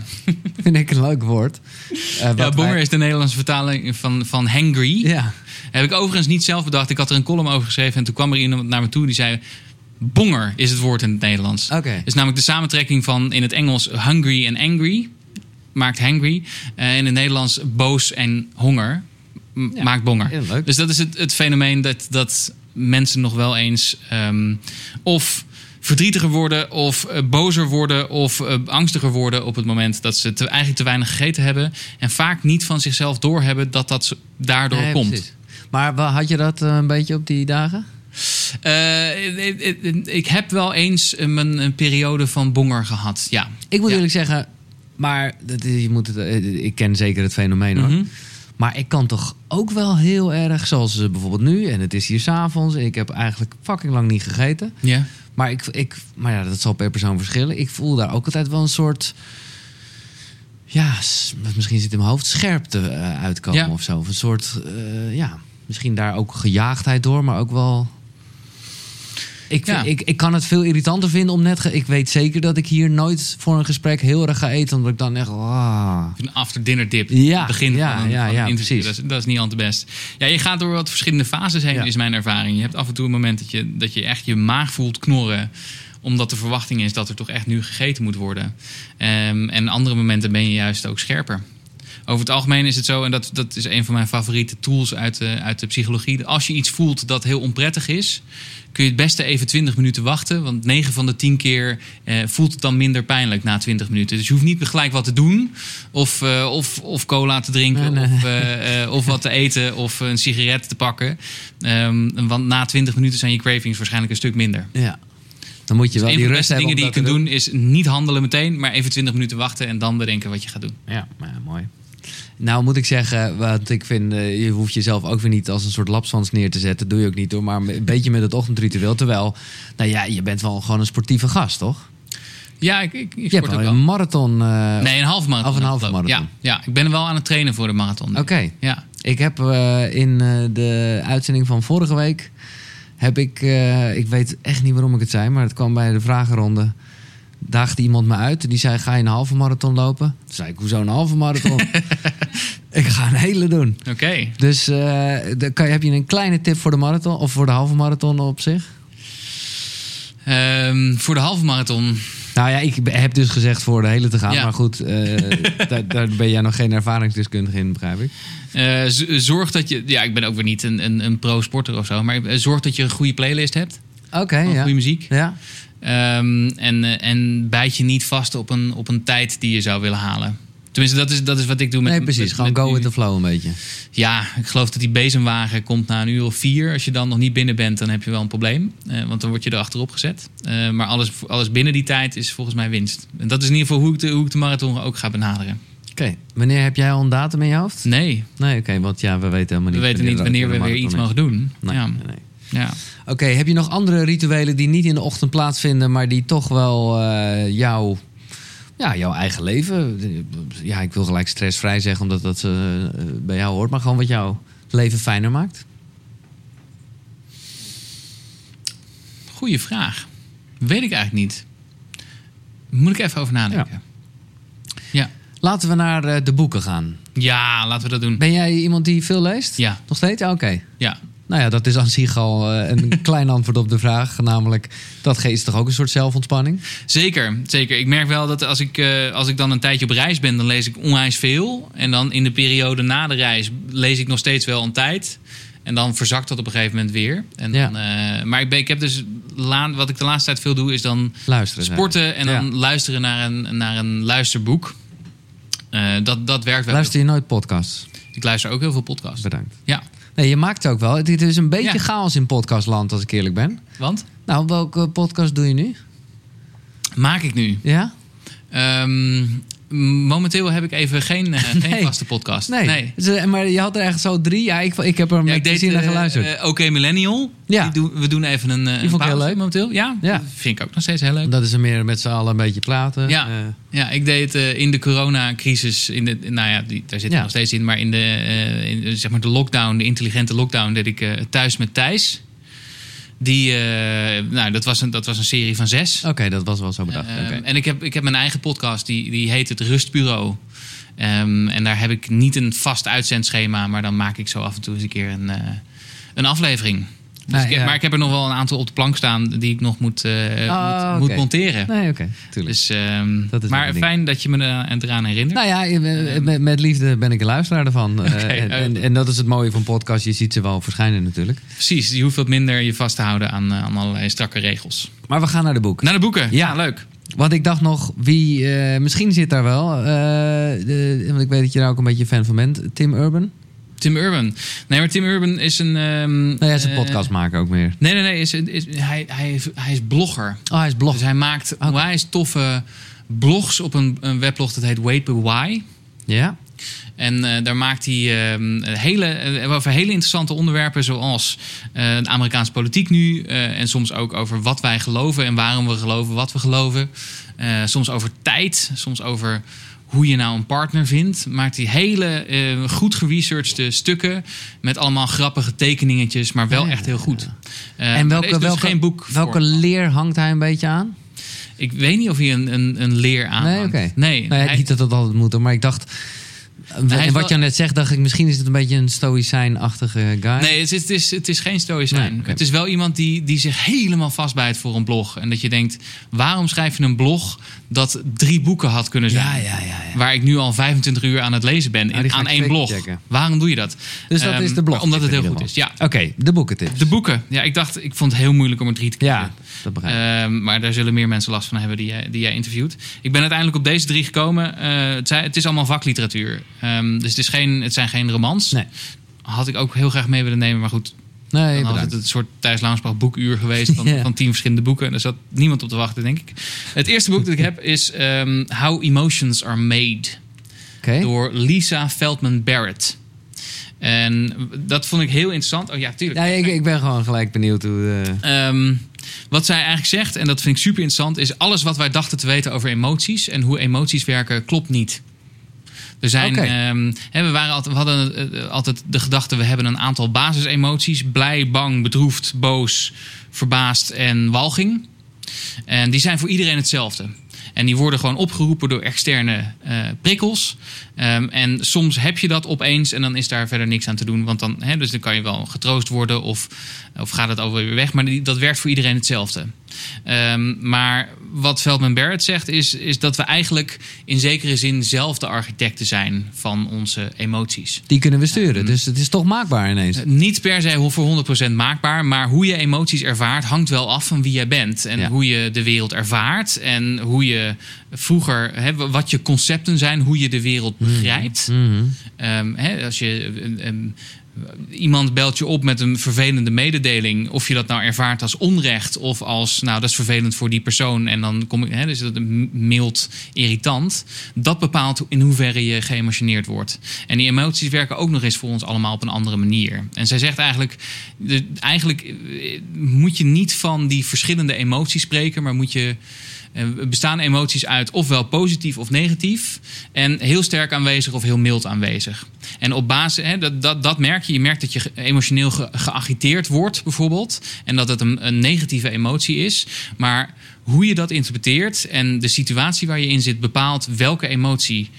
Vind ik een leuk woord. Uh, ja, bonger wij... is de Nederlandse vertaling van, van hangry. Ja. Heb ik overigens niet zelf bedacht. Ik had er een column over geschreven en toen kwam er iemand naar me toe die zei... Bonger is het woord in het Nederlands. Okay. Het is namelijk de samentrekking van in het Engels hungry en angry. Maakt hangry. Uh, in het Nederlands boos en honger. M- ja, maakt bonger. Heel leuk. Dus dat is het, het fenomeen dat, dat mensen nog wel eens... Um, of verdrietiger worden, of uh, bozer worden... of uh, angstiger worden op het moment dat ze te, eigenlijk te weinig gegeten hebben. En vaak niet van zichzelf doorhebben dat dat daardoor nee, komt. Precies. Maar had je dat een beetje op die dagen? Uh, ik, ik, ik heb wel eens mijn, een periode van bonger gehad, ja. Ik moet ja. eerlijk zeggen, maar dat, je moet het, ik ken zeker het fenomeen hoor. Mm-hmm. Maar ik kan toch ook wel heel erg, zoals bijvoorbeeld nu... en het is hier 's avonds en ik heb eigenlijk fucking lang niet gegeten. Yeah. Maar, ik, ik, maar ja, dat zal per persoon verschillen. Ik voel daar ook altijd wel een soort... ja, misschien zit in mijn hoofd scherpte uitkomen ja. of zo. Of een soort, uh, ja, misschien daar ook gejaagdheid door, maar ook wel... Ik, ja. ik, ik kan het veel irritanter vinden om net... Ge- ik weet zeker dat ik hier nooit voor een gesprek heel erg ga eten. Omdat ik dan echt... Oh. Een after-dinner dip. Ja, begin ja, van een, ja, van ja precies. Dat is, dat is niet al te best. Ja, je gaat door wat verschillende fases heen, ja. is mijn ervaring. Je hebt af en toe een moment dat je, dat je echt je maag voelt knorren. Omdat de verwachting is dat er toch echt nu gegeten moet worden. Um, en andere momenten ben je juist ook scherper. Over het algemeen is het zo, en dat, dat is een van mijn favoriete tools uit de, uit de psychologie. Als je iets voelt dat heel onprettig is, kun je het beste even twintig minuten wachten. Want negen van de tien keer eh, voelt het dan minder pijnlijk na twintig minuten. Dus je hoeft niet gelijk wat te doen. Of, uh, of, of cola te drinken. Nee, nee. Of, uh, uh, of wat te eten. Of een sigaret te pakken. Um, want na twintig minuten zijn je cravings waarschijnlijk een stuk minder. Ja. Dan moet je dus wel een die van de beste dingen die je kunt doen, doen is niet handelen meteen. Maar even twintig minuten wachten en dan bedenken wat je gaat doen. Ja, maar mooi. Nou moet ik zeggen, wat ik vind, je hoeft jezelf ook weer niet als een soort lapswans neer te zetten. Dat doe je ook niet hoor, maar een beetje met het ochtendritueel. Terwijl, nou ja, je bent wel gewoon een sportieve gast, toch? Ja, ik, ik, ik sport ook wel. Je hebt wel een marathon. Uh, nee, een half marathon. Of een half marathon. Ja, ja, ik ben wel aan het trainen voor de marathon. Oké. Okay. Ja. Ik heb uh, in uh, de uitzending van vorige week, heb ik, uh, ik weet echt niet waarom ik het zei, maar het kwam bij de vragenronde. Daagde iemand me uit. Die zei, ga je een halve marathon lopen? Toen zei ik, hoezo een halve marathon? Ik ga een hele doen. Oké. Okay. Dus uh, de, kan, heb je een kleine tip voor de marathon? Of voor de halve marathon op zich? Um, voor de halve marathon? Nou ja, ik heb dus gezegd voor de hele te gaan. Ja. Maar goed, uh, daar, daar ben jij nog geen ervaringsdeskundige in, begrijp ik. Uh, z- zorg dat je... Ja, ik ben ook weer niet een, een, een pro-sporter of zo. Maar zorg dat je een goede playlist hebt. Oké, okay, ja. Goede muziek. Ja. Um, en, en bijt je niet vast op een, op een tijd die je zou willen halen. Tenminste, dat is, dat is wat ik doe met... Nee, precies. Met, gewoon met go with the flow een beetje. Ja, ik geloof dat die bezemwagen komt na een uur of vier. Als je dan nog niet binnen bent, dan heb je wel een probleem. Uh, want dan word je erachterop gezet. Uh, maar alles, alles binnen die tijd is volgens mij winst. En dat is in ieder geval hoe ik de, hoe ik de marathon ook ga benaderen. Oké. Okay. Wanneer heb jij al een datum in je hoofd? Nee. Nee, oké. Okay, want ja, we weten helemaal niet... We weten niet wanneer we weer iets mogen doen. Nee, ja. nee. Ja. Oké, okay, heb je nog andere rituelen die niet in de ochtend plaatsvinden, maar die toch wel uh, jouw, ja, jouw eigen leven... Ja, ik wil gelijk stressvrij zeggen, omdat dat uh, bij jou hoort, maar gewoon wat jouw leven fijner maakt? Goeie vraag. Weet ik eigenlijk niet. Moet ik even over nadenken. Ja. ja. Laten we naar uh, de boeken gaan. Ja, laten we dat doen. Ben jij iemand die veel leest? Ja. Nog steeds? Ah, oké. Okay. Ja. Nou ja, dat is aan zich al een klein antwoord op de vraag. Namelijk, dat geeft toch ook een soort zelfontspanning? Zeker, zeker. Ik merk wel dat als ik, uh, als ik dan een tijdje op reis ben, dan lees ik onwijs veel. En dan in de periode na de reis lees ik nog steeds wel een tijd. En dan verzakt dat op een gegeven moment weer. En dan, ja. uh, maar ik, ben, ik heb dus, la- wat ik de laatste tijd veel doe, is dan luisteren, sporten. En dan ja. luisteren naar een, naar een luisterboek. Uh, dat, dat werkt wel. Luister je nooit podcasts? Ik luister ook heel veel podcasts. Bedankt. Ja. Nee, je maakt het ook wel. Het is een beetje ja. chaos in podcastland, als ik eerlijk ben. Want? Nou, welke podcast doe je nu? Maak ik nu? Ja. Um, momenteel heb ik even geen, uh, nee. geen vaste podcast. Nee. nee. Dus, maar je had er echt zo drie. Ja, ik, ik heb er ja, met plezier naar geluisterd. Uh, Oké okay, Millennial. Ja. Die doen, we doen even een, uh, die vond een ik heel leuk momenteel. Ja, ja, dat vind ik ook nog steeds heel leuk. Dat is er meer met z'n allen een beetje praten. Ja, uh. ja ik deed uh, in de coronacrisis. In de, nou ja, die, daar zit ik ja. nog steeds in. Maar in de, uh, in, zeg maar de lockdown, de intelligente lockdown, deed ik uh, Thuis met Thijs. Die, uh, nou, dat was, een, dat was een serie van zes. Oké, okay, dat was wel zo bedacht. Uh, okay. En ik heb, ik heb mijn eigen podcast, die, die heet Het Rustbureau. Um, en daar heb ik niet een vast uitzendschema, maar dan maak ik zo af en toe eens een keer een, uh, een aflevering. Dus nee, ik, ja. Maar ik heb er nog wel een aantal op de plank staan die ik nog moet, uh, oh, moet, okay. moet monteren. Nee, oké, okay. tuurlijk. Dus, um, dat is maar fijn dat je me eraan herinnert. Nou ja, met, met liefde ben ik een luisteraar ervan. Okay, uh, en, en, en dat is het mooie van podcast. Je ziet ze wel verschijnen natuurlijk. Precies, je hoeft wat minder je vast te houden aan, aan allerlei strakke regels. Maar we gaan naar de boeken. Naar de boeken, ja, ja leuk. Want ik dacht nog, wie uh, misschien zit daar wel. Uh, de, want ik weet dat je daar ook een beetje fan van bent. Tim Urban. Tim Urban. Nee, maar Tim Urban is een... Um, nee, hij is een uh, podcastmaker ook meer. Nee, nee, nee. Is, is, hij, hij, is, hij is blogger. Oh, hij is blogger. Dus hij maakt okay. onwijs toffe blogs op een, een weblog dat heet Wait But Why. Ja. En uh, daar maakt hij um, hele, uh, over hele interessante onderwerpen zoals uh, de Amerikaanse politiek nu. Uh, en soms ook over wat wij geloven en waarom we geloven wat we geloven. Uh, soms over tijd, soms over... hoe je nou een partner vindt. Maakt die hele uh, goed geresearchde stukken met allemaal grappige tekeningetjes, maar wel ja, echt heel goed. Uh, en welke, dus welke, geen boek welke voor. leer hangt hij een beetje aan? Ik weet niet of hij een, een, een leer aanhangt. Nee, oké. Okay. Nee, nee, hij, niet dat dat altijd moet, maar ik dacht... En wat je net zegt, dacht ik, misschien is het een beetje een stoïcijnachtige guy. Nee, het is, het is, het is geen stoïcijn. Nee, okay. Het is wel iemand die, die zich helemaal vastbijt voor een blog. En dat je denkt, waarom schrijf je een blog dat drie boeken had kunnen zijn? Ja, ja, ja, ja. Waar ik nu al vijfentwintig uur aan het lezen ben, nou, in, aan één blog. Checken. Waarom doe je dat? Dus dat um, is de blog. Omdat het heel goed is. Ja. Oké, okay, de boekentips. De boeken. Ja, ik dacht, ik vond het heel moeilijk om er drie te kiezen. Ja, dat begrijp ik. Um, maar daar zullen meer mensen last van hebben die jij, die jij interviewt. Ik ben uiteindelijk op deze drie gekomen. Uh, het, zei, het is allemaal vakliteratuur. Um, dus het, is geen, het zijn geen romans. Nee. Had ik ook heel graag mee willen nemen, maar goed. Nee, dan had het een soort Thijs Launspach boekuur geweest van, yeah. van tien verschillende boeken. En daar zat niemand op te wachten, denk ik. Het eerste boek dat ik heb is um, How Emotions Are Made. Okay. Door Lisa Feldman Barrett. En dat vond ik heel interessant. Oh ja, tuurlijk. Ja, ik, ik ben gewoon gelijk benieuwd hoe... De... Um, wat zij eigenlijk zegt, en dat vind ik super interessant, is alles wat wij dachten te weten over emoties en hoe emoties werken, klopt niet. Er zijn, okay. um, hè, we, waren altijd, we hadden uh, altijd de gedachte, we hebben een aantal basisemoties. Blij, bang, bedroefd, boos, verbaasd en walging. En die zijn voor iedereen hetzelfde. En die worden gewoon opgeroepen door externe uh, prikkels. Um, en soms heb je dat opeens en dan is daar verder niks aan te doen. Want dan, hè, dus dan kan je wel getroost worden of, of gaat het alweer weg. Maar die, dat werkt voor iedereen hetzelfde. Um, maar wat Feldman Barrett zegt is, is dat we eigenlijk in zekere zin zelf de architecten zijn van onze emoties. Die kunnen we sturen, um, dus het is toch maakbaar ineens? Uh, niet per se voor honderd procent maakbaar, maar hoe je emoties ervaart hangt wel af van wie jij bent. En ja. hoe je de wereld ervaart en hoe je vroeger, hè, wat je concepten zijn, hoe je de wereld begrijpt. Mm-hmm. Um, hè, als je... Um, Iemand belt je op met een vervelende mededeling. Of je dat nou ervaart als onrecht of als, nou, dat is vervelend voor die persoon. En dan kom ik, hè, dus dat mild irritant. Dat bepaalt in hoeverre je geëmotioneerd wordt. En die emoties werken ook nog eens voor ons allemaal op een andere manier. En zij zegt eigenlijk, eigenlijk moet je niet van die verschillende emoties spreken, maar moet je... Er bestaan emoties uit ofwel positief of negatief. En heel sterk aanwezig of heel mild aanwezig. En op basis, hè, dat, dat, dat merk je. Je merkt dat je emotioneel ge, geagiteerd wordt bijvoorbeeld. En dat het een, een negatieve emotie is. Maar hoe je dat interpreteert en de situatie waar je in zit... bepaalt welke emotie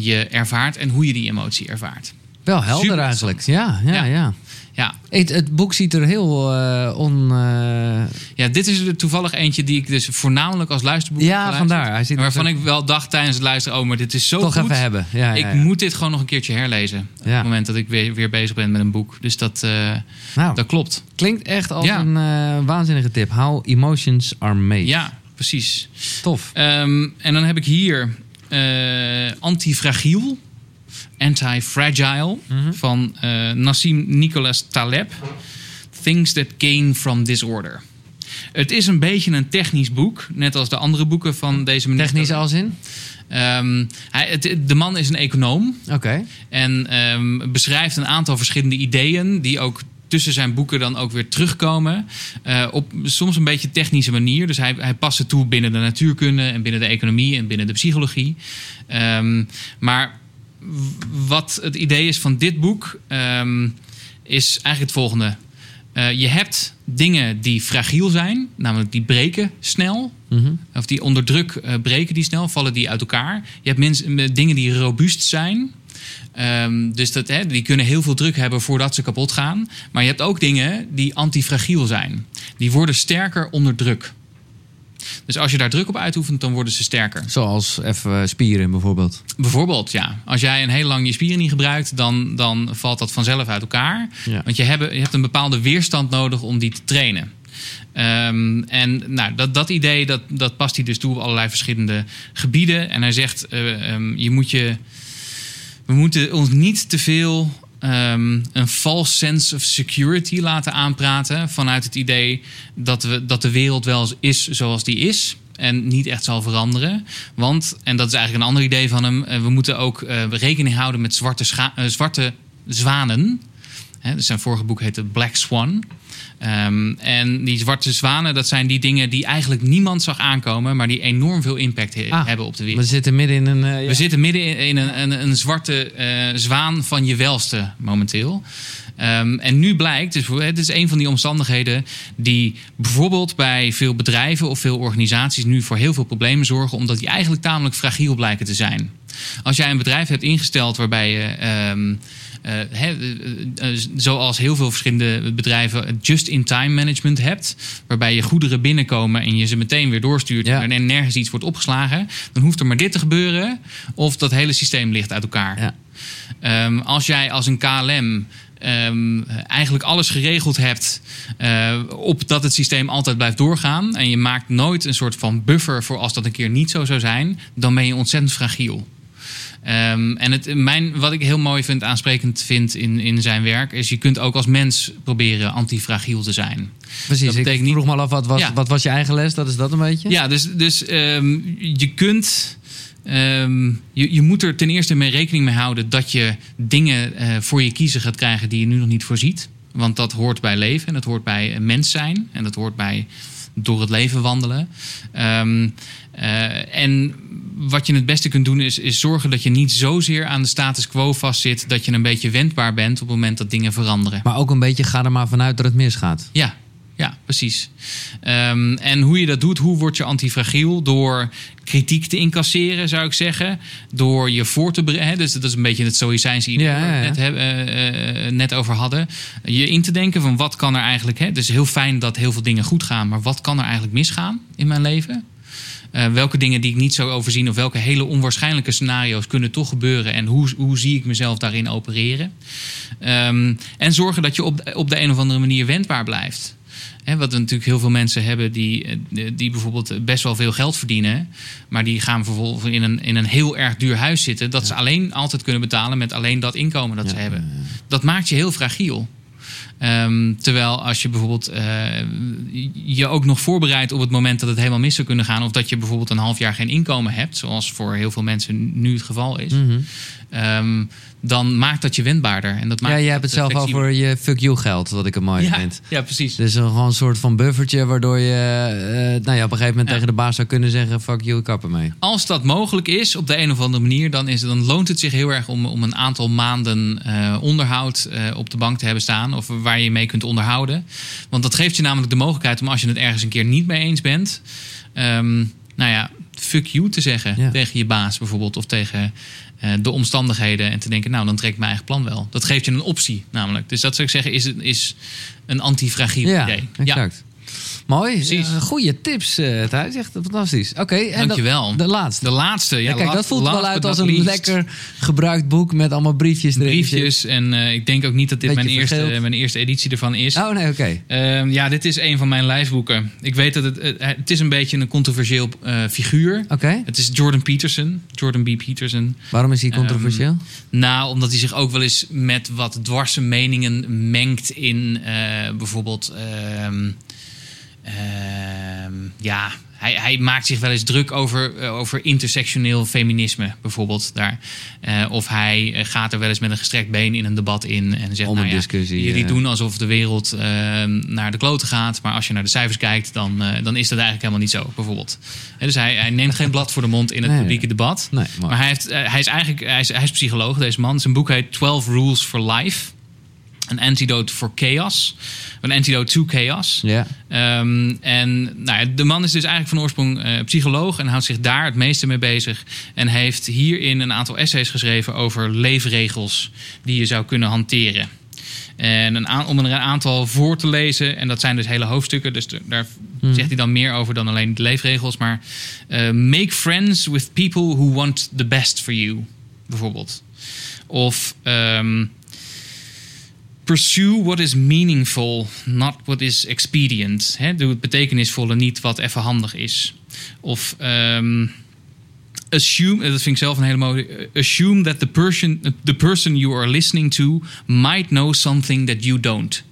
je ervaart en hoe je die emotie ervaart. Wel helder eigenlijk. Ja, ja, ja. ja. Ja. Het, het boek ziet er heel uh, on... Uh... Ja, dit is er toevallig eentje die ik dus voornamelijk als luisterboek heb geluisterd. Ja, vandaar. Hij ziet waarvan zo... ik wel dacht tijdens het luisteren, oh, maar dit is zo toch goed. Toch even hebben. Ja, ik ja, ja. moet dit gewoon nog een keertje herlezen. Ja. Op het moment dat ik weer, weer bezig ben met een boek. Dus dat, uh, nou, dat klopt. Klinkt echt als ja. een uh, waanzinnige tip. How Emotions Are Made. Ja, precies. Tof. Um, en dan heb ik hier uh, Anti-Fragile. Anti-Fragile mm-hmm. van uh, Nassim Nicholas Taleb. Things That Gain From Disorder. Het is een beetje een technisch boek. Net als de andere boeken van deze meneer. Technisch als in? Um, hij, het, de man is een econoom. Oké. Okay. En um, beschrijft een aantal verschillende ideeën die ook... tussen zijn boeken dan ook weer terugkomen. Uh, op soms een beetje technische manier. Dus hij, hij past het toe binnen de natuurkunde... en binnen de economie en binnen de psychologie. Um, maar... Wat het idee is van dit boek, um, is eigenlijk het volgende. Uh, je hebt dingen die fragiel zijn, namelijk die breken snel. Mm-hmm. Of die onder druk uh, breken die snel, vallen die uit elkaar. Je hebt mensen, dingen die robuust zijn. Um, dus dat, hè, die kunnen heel veel druk hebben voordat ze kapot gaan. Maar je hebt ook dingen die antifragiel zijn. Die worden sterker onder druk. Dus als je daar druk op uitoefent, dan worden ze sterker. Zoals even spieren bijvoorbeeld. Bijvoorbeeld, ja. Als jij een heel lang je spieren niet gebruikt, dan, dan valt dat vanzelf uit elkaar. Ja. Want je, hebben, je hebt een bepaalde weerstand nodig om die te trainen. Um, en nou, dat, dat idee, dat, dat past hij dus toe op allerlei verschillende gebieden. En hij zegt, uh, um, je moet je, we moeten ons niet te veel um, een false sense of security laten aanpraten. Vanuit het idee dat, we, dat de wereld wel is zoals die is. En niet echt zal veranderen. Want, en dat is eigenlijk een ander idee van hem. We moeten ook uh, rekening houden met zwarte, scha- uh, zwarte zwanen. Hè, dus zijn vorige boek heette Black Swan. Um, en die zwarte zwanen, dat zijn die dingen die eigenlijk niemand zag aankomen, maar die enorm veel impact he- ah, hebben op de wereld. We zitten midden in een... Uh, ja. We zitten midden in, in een, een, een zwarte uh, zwaan van je welste momenteel. Um, en nu blijkt, dus het is een van die omstandigheden die bijvoorbeeld bij veel bedrijven of veel organisaties nu voor heel veel problemen zorgen, omdat die eigenlijk tamelijk fragiel blijken te zijn. Als jij een bedrijf hebt ingesteld waarbij je, um, uh, he, uh, zoals heel veel verschillende bedrijven, just-in-time management hebt, waarbij je goederen binnenkomen en je ze meteen weer doorstuurt ja. en nergens iets wordt opgeslagen, dan hoeft er maar dit te gebeuren of dat hele systeem ligt uit elkaar. Ja. Um, als jij als een K L M Um, eigenlijk alles geregeld hebt uh, op dat het systeem altijd blijft doorgaan en je maakt nooit een soort van buffer voor als dat een keer niet zo zou zijn, dan ben je ontzettend fragiel. Um, en het, mijn, wat ik heel mooi vind, aansprekend vind in, in zijn werk, is je kunt ook als mens proberen antifragiel te zijn. Precies, dat ik vroeg me al af, wat was, ja. wat was je eigen les? Dat is dat een beetje? Ja, dus, dus um, je kunt... Um, je, je moet er ten eerste mee rekening mee houden dat je dingen uh, voor je kiezen gaat krijgen die je nu nog niet voorziet. Want dat hoort bij leven en dat hoort bij mens zijn. En dat hoort bij door het leven wandelen. Um, uh, en wat je het beste kunt doen is, is zorgen dat je niet zozeer aan de status quo vastzit, dat je een beetje wendbaar bent op het moment dat dingen veranderen. Maar ook een beetje ga er maar vanuit dat het misgaat. Ja. Ja, precies. Um, en hoe je dat doet, hoe word je antifragiel? Door kritiek te incasseren, zou ik zeggen. Door je voor te bereiden. Dus dat is een beetje het stoïcijns idee ja, ja, ja. waar we het net, uh, uh, net over hadden. Je in te denken van wat kan er eigenlijk... Het is heel fijn dat heel veel dingen goed gaan. Maar wat kan er eigenlijk misgaan in mijn leven? Uh, welke dingen die ik niet zou overzien of welke hele onwaarschijnlijke scenario's kunnen toch gebeuren en hoe, hoe zie ik mezelf daarin opereren? Um, en zorgen dat je op, op de een of andere manier wendbaar blijft. He, wat we natuurlijk heel veel mensen hebben die, die bijvoorbeeld best wel veel geld verdienen, maar die gaan vervolgens in een, in een heel erg duur huis zitten, dat ja. ze alleen altijd kunnen betalen met alleen dat inkomen dat ja, ze hebben. Ja, ja. Dat maakt je heel fragiel. Um, terwijl als je bijvoorbeeld uh, je ook nog voorbereidt op het moment dat het helemaal mis zou kunnen gaan, of dat je bijvoorbeeld een half jaar geen inkomen hebt, zoals voor heel veel mensen nu het geval is, mm-hmm. um, dan maakt dat je wendbaarder. En dat maakt ja, je hebt het zelf flexibel. Al voor je fuck you geld, wat ik het mooi ja, vind. Ja, precies. Dus gewoon een soort van buffertje waardoor je uh, nou ja, op een gegeven moment ja. tegen de baas zou kunnen zeggen fuck you, kappen mee. Als dat mogelijk is, op de een of andere manier, dan, is, dan loont het zich heel erg om, om een aantal maanden uh, onderhoud uh, op de bank te hebben staan, of waar je je mee kunt onderhouden. Want dat geeft je namelijk de mogelijkheid om als je het ergens een keer niet mee eens bent, Um, nou ja, fuck you te zeggen ja. tegen je baas bijvoorbeeld, of tegen uh, de omstandigheden en te denken, nou, dan trek ik mijn eigen plan wel. Dat geeft je een optie namelijk. Dus dat zou ik zeggen is, is een antifragiel ja, idee. Exact. Ja. Mooi, uh, goede tips uh, Thijs, echt fantastisch. Oké, okay, dankjewel. Dat, de laatste. De laatste, ja. ja kijk, last, dat voelt last, wel uit als een least. lekker gebruikt boek met allemaal briefjes erin. Briefjes en uh, ik denk ook niet dat dit mijn eerste, uh, mijn eerste editie ervan is. Oh nee, oké. Okay. Uh, ja, dit is een van mijn lijfboeken. Ik weet dat het, uh, het is een beetje een controversieel uh, figuur. Oké. Okay. Het is Jordan Peterson, Jordan B. Peterson. Waarom is hij controversieel? Um, nou, omdat hij zich ook wel eens met wat dwarse meningen mengt in uh, bijvoorbeeld... Uh, Uh, ja, hij, hij maakt zich wel eens druk over, uh, over intersectioneel feminisme bijvoorbeeld daar. Uh, of hij uh, gaat er wel eens met een gestrekt been in een debat in en zegt, om een nou ja, discussie, jullie uh... doen alsof de wereld uh, naar de kloten gaat, maar als je naar de cijfers kijkt, dan, uh, dan is dat eigenlijk helemaal niet zo, bijvoorbeeld. En dus hij, hij neemt geen blad voor de mond in het nee, publieke debat. Nee, maar maar hij, heeft, uh, hij is eigenlijk hij is, hij is psycholoog, deze man. Zijn boek heet Twelve Rules for Life. Een antidote voor chaos. Een antidote to chaos. Yeah. Um, en nou ja, de man is dus eigenlijk van oorsprong uh, psycholoog en houdt zich daar het meeste mee bezig. En heeft hierin een aantal essays geschreven over leefregels die je zou kunnen hanteren. En een a- om er een aantal voor te lezen. En dat zijn dus hele hoofdstukken. Dus de, daar hmm. zegt hij dan meer over dan alleen de leefregels. Maar uh, make friends with people who want the best for you. Bijvoorbeeld. Of... Um, pursue what is meaningful, not what is expedient. He, doe het betekenisvolle, niet wat even handig is. Of um, assume, dat vind ik zelf een hele mooie... assume that the person, the person you are listening to might know something that you don't.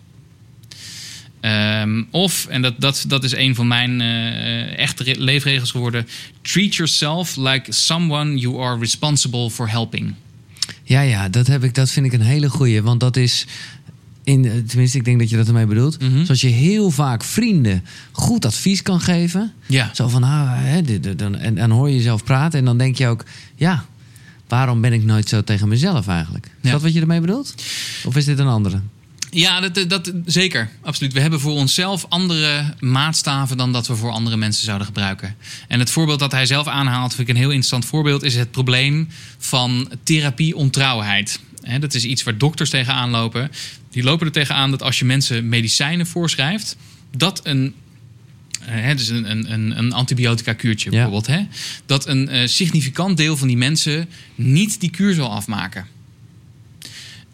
Um, of, en dat, dat, dat is een van mijn uh, echte re- leefregels geworden... treat yourself like someone you are responsible for helping. Ja, ja, dat, heb ik, dat vind ik een hele goeie, want dat is... In, tenminste, ik denk dat je dat ermee bedoelt. Mm-hmm. Zoals je heel vaak vrienden goed advies kan geven. Ja. Zo van, ah, hè, dit, dit, dan, en dan hoor je jezelf praten en dan denk je ook... ja, waarom ben ik nooit zo tegen mezelf eigenlijk? Is ja. dat wat je ermee bedoelt? Of is dit een andere? Ja, dat, dat, zeker. Absoluut. We hebben voor onszelf andere maatstaven dan dat we voor andere mensen zouden gebruiken. En het voorbeeld dat hij zelf aanhaalt, vind ik een heel interessant voorbeeld, is het probleem van therapie-ontrouwheid. He, dat is iets waar dokters tegenaan lopen. Die lopen er tegenaan dat als je mensen medicijnen voorschrijft, dat een, he, dus een, een, een antibiotica-kuurtje ja. bijvoorbeeld, he, dat een uh, significant deel van die mensen niet die kuur zal afmaken.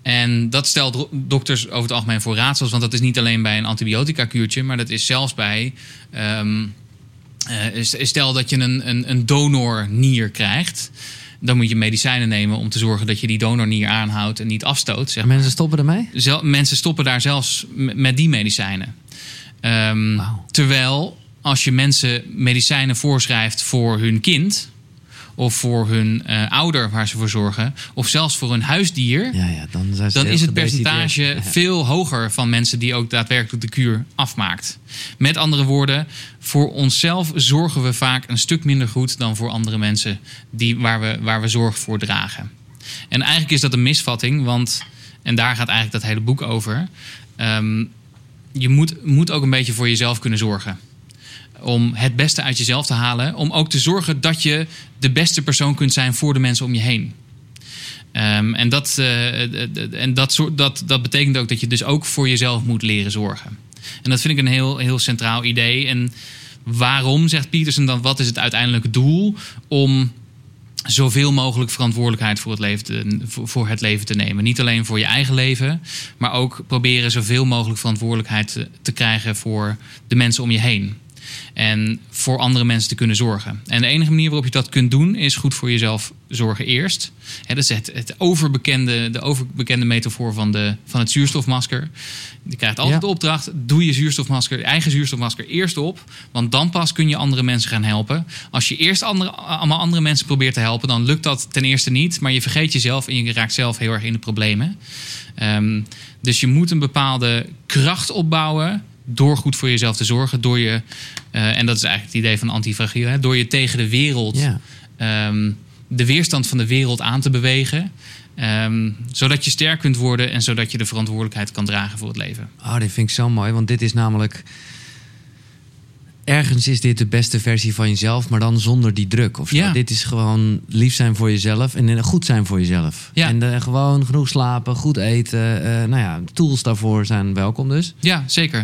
En dat stelt dokters over het algemeen voor raadsels. Want dat is niet alleen bij een antibiotica-kuurtje, maar dat is zelfs bij... Um, uh, stel dat je een, een, een donornier krijgt. Dan moet je medicijnen nemen om te zorgen dat je die donornier aanhoudt en niet afstoot. Zeg maar. Mensen stoppen ermee? Zel, mensen stoppen daar zelfs m- met die medicijnen. Um, wow. Terwijl als je mensen medicijnen voorschrijft voor hun kind, of voor hun uh, ouder waar ze voor zorgen, of zelfs voor hun huisdier, ja, ja, dan, zijn ze dan is het percentage ja, ja. veel hoger van mensen die ook daadwerkelijk de kuur afmaakt. Met andere woorden, voor onszelf zorgen we vaak een stuk minder goed dan voor andere mensen die, waar, we, waar we zorg voor dragen. En eigenlijk is dat een misvatting, want, en daar gaat eigenlijk dat hele boek over, um, je moet, moet ook een beetje voor jezelf kunnen zorgen. Om het beste uit jezelf te halen. Om ook te zorgen dat je de beste persoon kunt zijn voor de mensen om je heen. Um, en dat, uh, en dat, dat, dat betekent ook dat je dus ook voor jezelf moet leren zorgen. En dat vind ik een heel, heel centraal idee. En waarom, zegt Peterson dan, wat is het uiteindelijke doel? Om zoveel mogelijk verantwoordelijkheid voor het leven te, voor het leven te nemen. Niet alleen voor je eigen leven, maar ook proberen zoveel mogelijk verantwoordelijkheid te, te krijgen voor de mensen om je heen. En voor andere mensen te kunnen zorgen. En de enige manier waarop je dat kunt doen is goed voor jezelf zorgen eerst. He, dat is het, het overbekende, de overbekende metafoor van, de, van het zuurstofmasker. Je krijgt altijd ja. de opdracht, doe je zuurstofmasker, je eigen zuurstofmasker eerst op. Want dan pas kun je andere mensen gaan helpen. Als je eerst andere, allemaal andere mensen probeert te helpen, dan lukt dat ten eerste niet. Maar je vergeet jezelf en je raakt zelf heel erg in de problemen. Um, dus je moet een bepaalde kracht opbouwen door goed voor jezelf te zorgen. Door je, uh, en dat is eigenlijk het idee van anti-fragiel, hè, door je tegen de wereld, ja. um, de weerstand van de wereld aan te bewegen. Um, zodat je sterk kunt worden en zodat je de verantwoordelijkheid kan dragen voor het leven. Oh, dit vind ik zo mooi, want dit is namelijk, ergens is dit de beste versie van jezelf, maar dan zonder die druk. Of ja. Dit is gewoon lief zijn voor jezelf en goed zijn voor jezelf. Ja. En uh, gewoon genoeg slapen, goed eten. Uh, nou ja, tools daarvoor zijn welkom dus. Ja, zeker.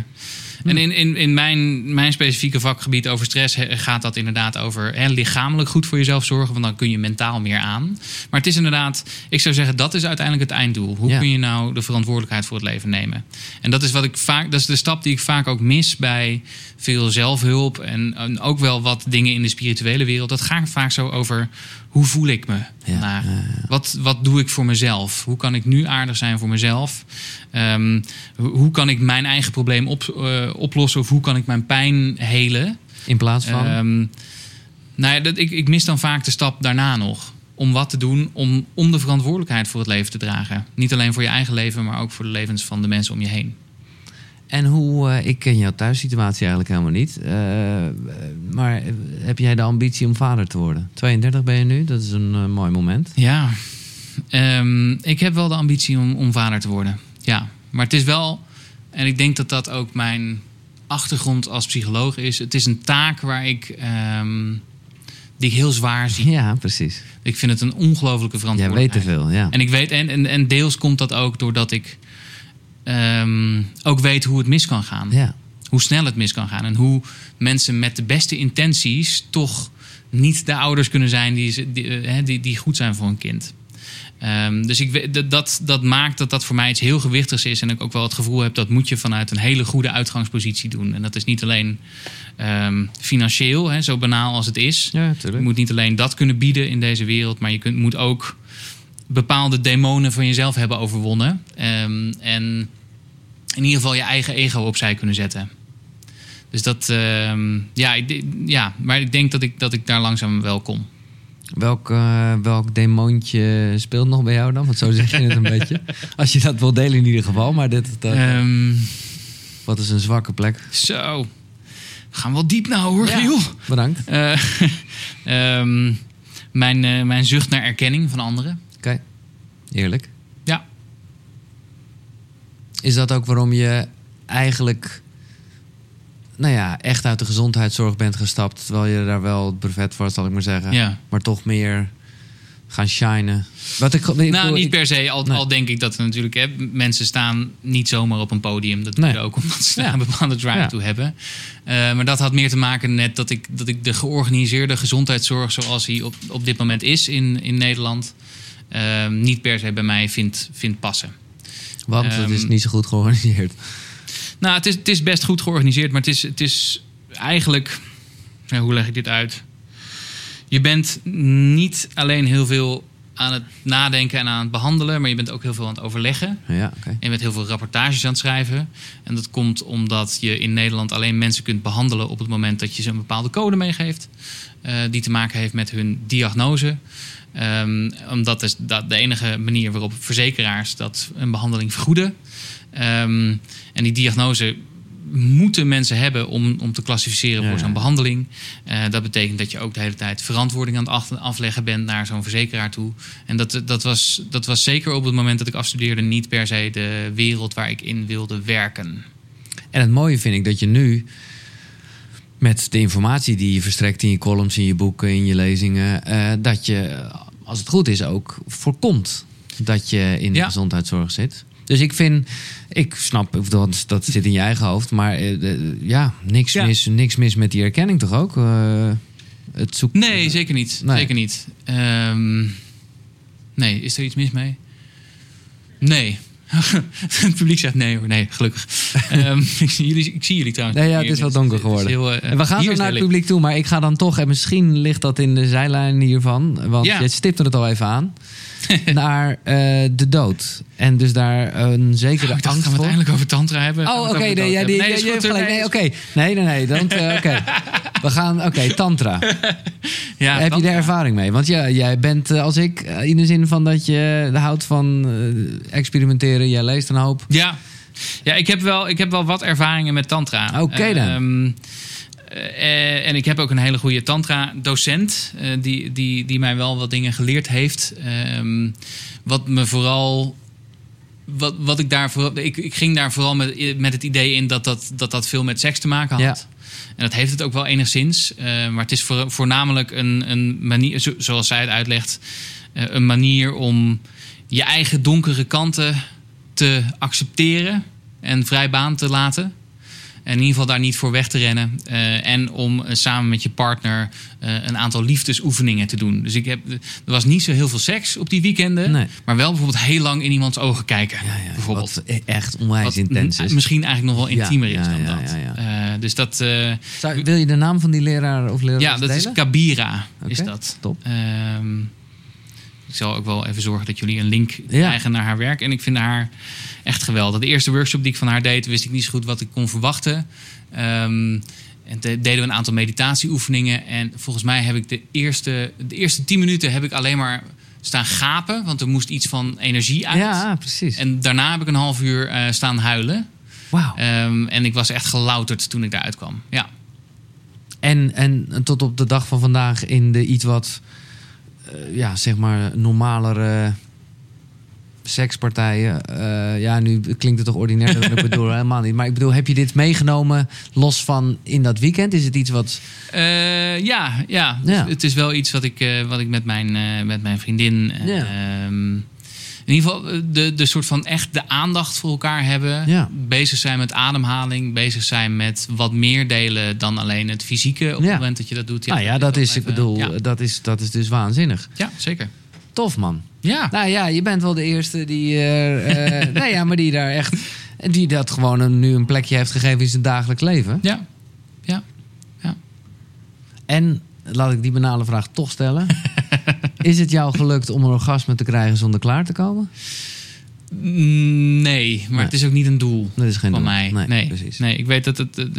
Hm. En in, in, in mijn, mijn specifieke vakgebied over stress gaat dat inderdaad over hè, lichamelijk goed voor jezelf zorgen. Want dan kun je mentaal meer aan. Maar het is inderdaad, ik zou zeggen, dat is uiteindelijk het einddoel. Hoe ja. kun je nou de verantwoordelijkheid voor het leven nemen? En dat is wat ik vaak, dat is de stap die ik vaak ook mis bij veel zelfhulp en, en ook wel wat dingen in de spirituele wereld. Dat gaat vaak zo over, hoe voel ik me? Ja, nou, ja, ja. Wat, wat doe ik voor mezelf? Hoe kan ik nu aardig zijn voor mezelf? Um, hoe kan ik mijn eigen probleem op, uh, oplossen? Of hoe kan ik mijn pijn helen? In plaats van? Um, nou ja, dat, ik, ik mis dan vaak de stap daarna nog. Om wat te doen om, om de verantwoordelijkheid voor het leven te dragen. Niet alleen voor je eigen leven, maar ook voor de levens van de mensen om je heen. En hoe, uh, ik ken jouw thuissituatie eigenlijk helemaal niet. Uh, maar heb jij de ambitie om vader te worden? tweeëndertig ben je nu, dat is een uh, mooi moment. Ja, um, ik heb wel de ambitie om, om vader te worden. Ja, maar het is wel, en ik denk dat dat ook mijn achtergrond als psycholoog is. Het is een taak waar ik, um, die ik heel zwaar zie. Ja, precies. Ik vind het een ongelofelijke verantwoordelijkheid. Jij weet te veel, ja. En, ik weet, en, en, en deels komt dat ook doordat ik Um, ook weet hoe het mis kan gaan. Ja. Hoe snel het mis kan gaan. En hoe mensen met de beste intenties toch niet de ouders kunnen zijn die, die, die, die goed zijn voor een kind. Um, dus ik, dat, dat maakt dat dat voor mij iets heel gewichtigs is. En ik ook wel het gevoel heb dat moet je vanuit een hele goede uitgangspositie doen. En dat is niet alleen um, financieel, hè, zo banaal als het is. Ja, je moet niet alleen dat kunnen bieden in deze wereld. Maar je kunt, moet ook bepaalde demonen van jezelf hebben overwonnen. Um, en in ieder geval je eigen ego opzij kunnen zetten. Dus dat, um, ja, ik, ja, maar ik denk dat ik, dat ik daar langzaam wel kom. Welk, uh, welk demontje speelt nog bij jou dan? Want zo zeg je het een beetje. Als je dat wil delen in ieder geval. Maar dit, uh, um, wat is een zwakke plek. Zo. We gaan wel diep nou hoor, Giel. Ja, bedankt. Uh, um, mijn, uh, mijn zucht naar erkenning van anderen. Eerlijk? Ja. is dat ook waarom je eigenlijk, nou ja, echt uit de gezondheidszorg bent gestapt, terwijl je daar wel het brevet voor, zal ik maar zeggen. Ja. Maar toch meer gaan shinen. Wat ik, ik, nou, ik, niet per se. Al, nee. al denk ik dat we natuurlijk... Hè, mensen staan niet zomaar op een podium. Dat nee. doen we ook omdat ze ja. daar een bepaalde drive ja. toe hebben. Uh, maar dat had meer te maken net dat ik, dat ik de georganiseerde gezondheidszorg, zoals die op, op dit moment is in, in Nederland, Uh, niet per se bij mij vind, vind passen. Want um, het is niet zo goed georganiseerd. Nou, het is, het is best goed georganiseerd. Maar het is, het is eigenlijk... Nou, hoe leg ik dit uit? Je bent niet alleen heel veel aan het nadenken en aan het behandelen, maar je bent ook heel veel aan het overleggen. Ja, okay. En je bent heel veel rapportages aan het schrijven. En dat komt omdat je in Nederland alleen mensen kunt behandelen op het moment dat je ze een bepaalde code meegeeft, Uh, die te maken heeft met hun diagnose. Um, omdat is dat de enige manier waarop verzekeraars dat een behandeling vergoeden. Um, en die diagnose moeten mensen hebben om, om te klassificeren voor ja, zo'n behandeling. Uh, dat betekent dat je ook de hele tijd verantwoording aan het afleggen bent naar zo'n verzekeraar toe. En dat, dat, was, dat was zeker op het moment dat ik afstudeerde niet per se de wereld waar ik in wilde werken. En het mooie vind ik dat je nu met de informatie die je verstrekt in je columns, in je boeken, in je lezingen, Uh, dat je, als het goed is, ook voorkomt dat je in de ja. gezondheidszorg zit. Dus ik vind, ik snap, dat, dat zit in je eigen hoofd, maar uh, ja, niks, ja. Mis, niks mis met die erkenning toch ook? Uh, het zoek, nee, uh, zeker niet. Nee. Zeker niet. Um, nee, is er iets mis mee? Nee. Het publiek zegt nee hoor, nee, gelukkig. um, ik, zie jullie, ik zie jullie trouwens. Nee, ja, het is wel donker geworden. Heel, uh, we gaan zo naar het publiek toe, maar ik ga dan toch, en misschien ligt dat in de zijlijn hiervan, want ja. je stipte het al even aan, naar uh, de dood. En dus daar een zekere oh, ik dacht, angst voor. Gaan we het uiteindelijk over tantra hebben? Oh, oké, okay, nee, ja, nee, nee, nee, nee, okay. nee, nee, nee, dan, uh, okay. we gaan, oké, okay, tantra. Ja, heb tantra. Je daar ervaring mee? Want ja, jij bent uh, als ik, uh, in de zin van dat je houdt van uh, experimenteren, jij leest een hoop. Ja, ja ik, heb wel, ik heb wel wat ervaringen met tantra. Oké okay, dan. Uh, um, Uh, en ik heb ook een hele goede tantra-docent Uh, die, die, die mij wel wat dingen geleerd heeft. Um, wat me vooral... Wat, wat ik, daar vooral ik, ik ging daar vooral met, met het idee in dat dat, dat dat veel met seks te maken had. Ja. En dat heeft het ook wel enigszins. Uh, maar het is voor, voornamelijk een, een manier, zo, zoals zij het uitlegt, Uh, een manier om je eigen donkere kanten te accepteren en vrij baan te laten. En in ieder geval daar niet voor weg te rennen. Uh, en om uh, samen met je partner uh, een aantal liefdesoefeningen te doen. Dus ik heb, er was niet zo heel veel seks op die weekenden. Nee. Maar wel bijvoorbeeld heel lang in iemands ogen kijken. Ja, ja, bijvoorbeeld. Wat echt onwijs wat intens is. Misschien eigenlijk nog wel intiemer ja, is dan ja, ja, dat. Ja, ja. Uh, dus dat uh, Zou, wil je de naam van die leraar of lerares Ja, dat delen? Is Kabira. Okay, is dat. Top. Uh, ik zal ook wel even zorgen dat jullie een link ja. krijgen naar haar werk. En ik vind haar echt geweldig. De eerste workshop die ik van haar deed, wist ik niet zo goed wat ik kon verwachten. Um, en de, deden we een aantal meditatieoefeningen. En volgens mij heb ik de eerste, de eerste tien minuten heb ik alleen maar staan gapen. Want er moest iets van energie uit. Ja, precies. En daarna heb ik een half uur uh, staan huilen. Wauw. Um, en ik was echt gelouterd toen ik daaruit kwam. Ja. En, en tot op de dag van vandaag in de iets wat Uh, ja, zeg maar normalere sekspartijen. Uh, ja, nu klinkt het toch ordinair dan ik bedoel, helemaal niet. Maar ik bedoel, heb je dit meegenomen los van in dat weekend? Is het iets wat... Uh, ja, ja. ja. Dus het is wel iets wat ik, uh, wat ik met, mijn, uh, met mijn vriendin... Uh, ja. um, in ieder geval de, de soort van echt de aandacht voor elkaar hebben. Ja. Bezig zijn met ademhaling. Bezig zijn met wat meer delen dan alleen het fysieke. Op het ja. moment dat je dat doet. Ja, ah, ja dat, dat is, blijven. Ik bedoel, ja. dat, is, dat is dus waanzinnig. Ja, zeker. Tof, man. Ja. Nou ja, je bent wel de eerste die, uh, uh, nou ja, maar die daar echt, die dat gewoon een, nu een plekje heeft gegeven in zijn dagelijks leven. Ja. Ja. ja. En laat ik die banale vraag toch stellen. Is het jou gelukt om een orgasme te krijgen zonder klaar te komen? Nee, maar nee. het is ook niet een doel dat is geen van doel. Mij. Nee, nee, precies. Nee, ik weet dat het. Uh, ik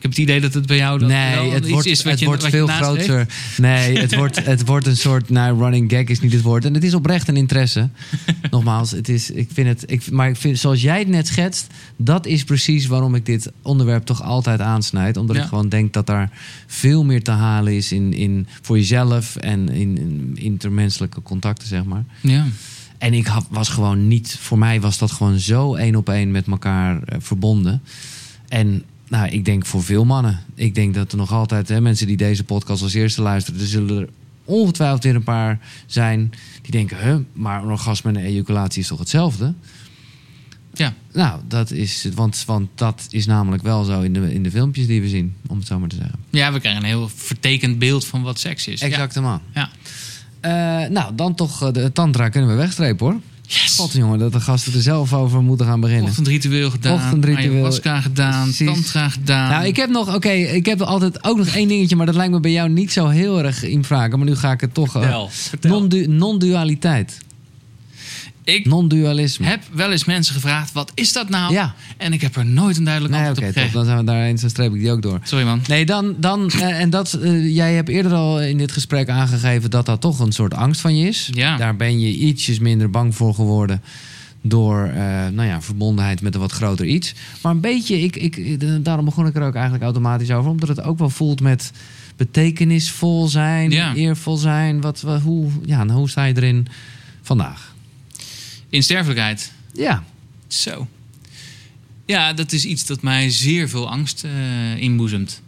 heb het idee dat het bij jou. Dat nee, het iets wordt, is wat het je, wordt wat veel je groter. Heeft. Nee, het wordt, het wordt een soort. Nou, running gag is niet het woord. En het is oprecht een interesse. Nogmaals, het is, ik vind het. Ik, maar ik vind, zoals jij het net schetst, dat is precies waarom ik dit onderwerp toch altijd aansnijd. Omdat ja. ik gewoon denk dat daar veel meer te halen is in, in, voor jezelf en in, in intermenselijke contacten, zeg maar. Ja. En ik had, was gewoon niet... Voor mij was dat gewoon zo één op één met elkaar uh, verbonden. En nou, ik denk voor veel mannen. Ik denk dat er nog altijd hè, mensen die deze podcast als eerste luisteren... er zullen er ongetwijfeld weer een paar zijn die denken... Huh, maar een orgasme en een ejaculatie is toch hetzelfde? Ja. Nou, dat is, want, want dat is namelijk wel zo in de, in de filmpjes die we zien. Om het zo maar te zeggen. Ja, we krijgen een heel vertekend beeld van wat seks is. Exactement. Ja. Uh, nou, dan toch de tantra kunnen we wegstrepen, hoor. Yes. God, jongen, dat de gasten er zelf over moeten gaan beginnen. Ochtendritueel gedaan. Ochtendritueel. Ayahuasca gedaan. Precies. Tantra gedaan. Nou, ik heb nog, oké, okay, ik heb altijd ook nog één dingetje, maar dat lijkt me bij jou niet zo heel erg in vragen. Maar nu ga ik het toch... Vertel, uh, vertel. Non-du- non-dualiteit. Ik Non-dualisme. heb wel eens mensen gevraagd, wat is dat nou? Ja. En ik heb er nooit een duidelijk nee, antwoord okay, op gegeven. Dan zijn we daar eens, dan streep ik die ook door. Sorry, man. Nee, dan, dan uh, en dat, uh, jij hebt eerder al in dit gesprek aangegeven dat dat toch een soort angst van je is. Ja. Daar ben je ietsjes minder bang voor geworden door uh, nou ja, verbondenheid met een wat groter iets. Maar een beetje, ik, ik, daarom begon ik er ook eigenlijk automatisch over, omdat het ook wel voelt met betekenisvol zijn, ja. eervol zijn. Wat, wat, hoe, ja, nou, hoe sta je erin vandaag? In sterfelijkheid. Ja. Zo. Ja, dat is iets dat mij zeer veel angst uh, inboezemt.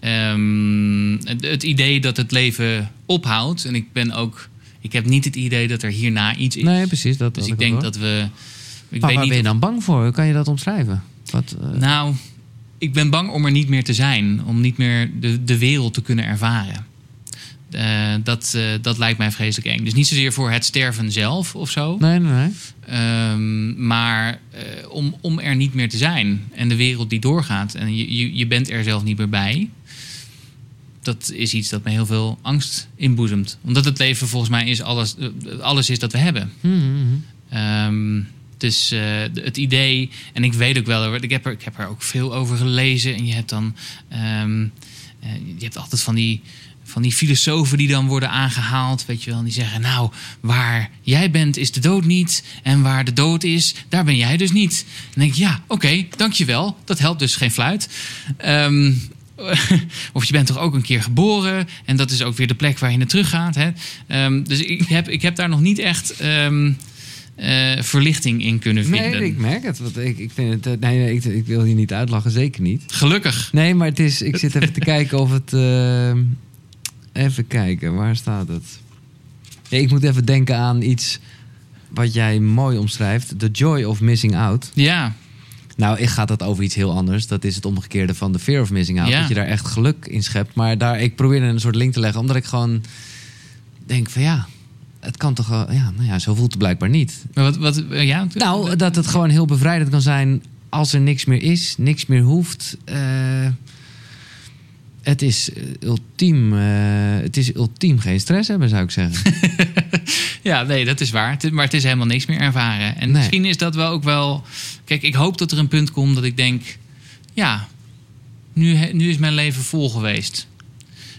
Um, het, het idee dat het leven ophoudt. En ik ben ook... Ik heb niet het idee dat er hierna iets is. Nee, precies. Dat dus ik denk door. dat we... Ik maar weet waar niet ben je dan bang voor? Hoe kan je dat omschrijven? Wat, uh... Nou, ik ben bang om er niet meer te zijn. Om niet meer de, de wereld te kunnen ervaren. Uh, dat, uh, dat lijkt mij vreselijk eng. Dus niet zozeer voor het sterven zelf of zo. Nee, nee, nee. Um, maar uh, om, om er niet meer te zijn. En de wereld die doorgaat. En je, je, je bent er zelf niet meer bij. Dat is iets dat me heel veel angst inboezemt. Omdat het leven volgens mij is alles, alles is dat we hebben. Mm-hmm. Um, dus uh, het idee... En ik weet ook wel... Ik heb er, ik heb er ook veel over gelezen. En je hebt dan... Um, uh, je hebt altijd van die... Van die filosofen die dan worden aangehaald, weet je wel. En die zeggen, nou, waar jij bent is de dood niet. En waar de dood is, daar ben jij dus niet. En dan denk ik, ja, oké, okay, dankjewel. Dat helpt dus geen fluit. Um, of je bent toch ook een keer geboren. En dat is ook weer de plek waar je naar terug gaat. Hè? Um, dus ik heb, ik heb daar nog niet echt... Um, Uh, verlichting in kunnen vinden. Nee, ik merk het. Want ik, ik, vind het nee, nee, ik, ik wil je niet uitlachen, zeker niet. Gelukkig. Nee, maar het is, ik zit even te kijken of het... Uh, even kijken, waar staat het? Ja, ik moet even denken aan iets wat jij mooi omschrijft. The joy of missing out. Ja. Nou, ik ga dat over iets heel anders. Dat is het omgekeerde van de fear of missing out. Ja. Dat je daar echt geluk in schept. Maar daar, ik probeer een soort link te leggen. Omdat ik gewoon denk van ja... Het kan toch wel... Ja, nou ja, zo voelt het blijkbaar niet. Maar wat, wat, ja, nou, dat het gewoon heel bevrijdend kan zijn... als er niks meer is, niks meer hoeft. Uh, het is ultiem... Uh, het is ultiem geen stress hebben, zou ik zeggen. Ja, nee, dat is waar. Maar het is helemaal niks meer ervaren. En nee. Misschien is dat wel ook wel... Kijk, ik hoop dat er een punt komt dat ik denk... Ja, nu, nu is mijn leven vol geweest...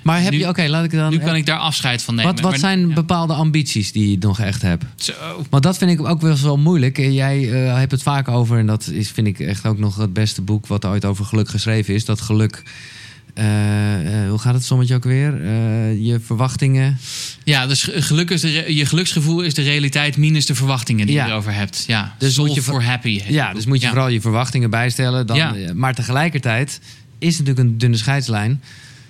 Maar heb je, oké, okay, laat ik dan. Nu kan ik daar afscheid van nemen. Wat, wat zijn bepaalde ambities die je nog echt hebt? Zo. Want dat vind ik ook wel zo moeilijk. Jij uh, hebt het vaak over, en dat is, vind ik echt ook nog het beste boek wat er ooit over geluk geschreven is. Dat geluk. Uh, uh, hoe gaat het sommetje ook weer? Uh, je verwachtingen. Ja, dus geluk is de re- je geluksgevoel is de realiteit minus de verwachtingen die ja. je erover hebt. Ja, dus moet je voor happy. Ja, dus moet je ja. vooral je verwachtingen bijstellen. Dan, ja. Maar tegelijkertijd is het natuurlijk een dunne scheidslijn.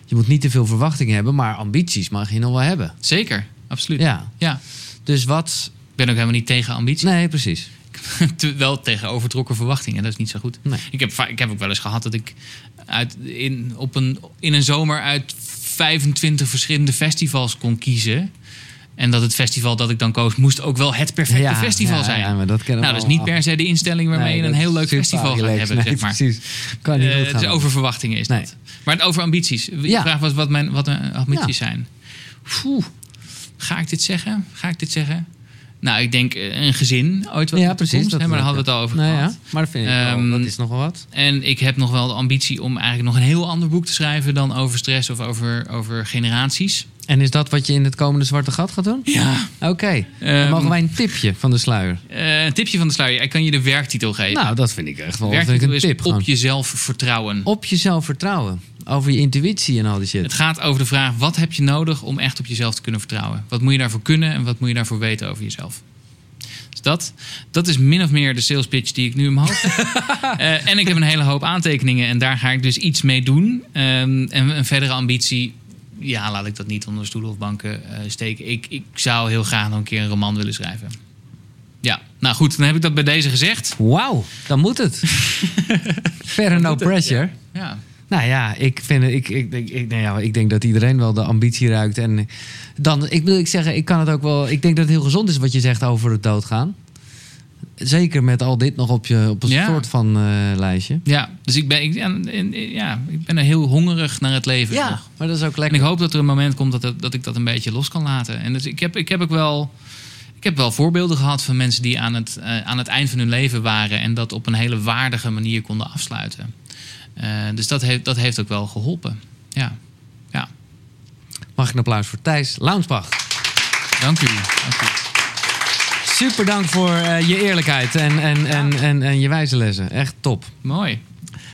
Je moet niet te veel verwachtingen hebben, maar ambities mag je nog wel hebben. Zeker, absoluut. Ja. Ja. Dus wat... Ik ben ook helemaal niet tegen ambities. Nee, precies. Wel tegen overtrokken verwachtingen, dat is niet zo goed. Nee. Ik, heb, ik heb ook wel eens gehad dat ik uit, in, op een, in een zomer uit vijfentwintig verschillende festivals kon kiezen. En dat het festival dat ik dan koos moest ook wel het perfecte ja, festival ja, zijn. Ja, maar dat kennen we nou, dus niet per se de instelling waarmee nee, je een heel leuk festival gaat hebben. Nee, zeg maar. Precies. Kan niet uh, goed gaan. Dus over verwachtingen is nee. dat. Maar het over ambities. Je ja. vraagt wat mijn, wat mijn ambities ja. zijn. Oeh, ga ik dit zeggen? Ga ik dit zeggen? Nou, ik denk een gezin ooit wel. Ja, precies. Komt, dat hè, maar daar hadden we het al over nou, gehad. Ja, maar dat, vind ik um, wel, dat is nogal wat. En ik heb nog wel de ambitie om eigenlijk nog een heel ander boek te schrijven... dan over stress of over, over generaties... En is dat wat je in het komende Zwarte Gat gaat doen? Ja. Oké. Okay. Dan mogen wij een tipje van de sluier. Uh, een tipje van de sluier. Ik kan je de werktitel geven. Nou, dat vind ik echt wel werktitel vind ik een tip. Op gewoon. Jezelf vertrouwen. Op jezelf vertrouwen. Over je intuïtie en al die shit. Het gaat over de vraag, wat heb je nodig om echt op jezelf te kunnen vertrouwen? Wat moet je daarvoor kunnen en wat moet je daarvoor weten over jezelf? Dus dat, dat is min of meer de sales pitch die ik nu omhoog heb. uh, en ik heb een hele hoop aantekeningen en daar ga ik dus iets mee doen. Uh, en een verdere ambitie, ja, laat ik dat niet onder stoelen of banken uh, steken. Ik, ik zou heel graag nog een keer een roman willen schrijven. Ja, nou goed, dan heb ik dat bij deze gezegd. Wauw, dan moet het. Verder no pressure. Het, ja. ja. Nou ja, ik, vind, ik, ik, ik, ik, nou ja, ik denk dat iedereen wel de ambitie ruikt. En dan, ik wil ik zeggen, ik kan het ook wel. Ik denk dat het heel gezond is wat je zegt over het doodgaan. Zeker met al dit nog op, je, op een ja. soort van uh, lijstje. Ja, dus ik ben, ik, ja, ik ben er heel hongerig naar het leven. Ja, nog. Maar dat is ook lekker. En ik hoop dat er een moment komt dat, het, dat ik dat een beetje los kan laten. En dus ik heb, ik heb ook wel. Ik heb wel voorbeelden gehad van mensen die aan het, uh, aan het eind van hun leven waren en dat op een hele waardige manier konden afsluiten. Uh, dus dat heeft, dat heeft ook wel geholpen. Ja. Ja. Mag ik een applaus voor Thijs Launspach. Dank u. Dank u. Super dank voor uh, je eerlijkheid en, en, ja. en, en, en je wijze lessen. Echt top. Mooi.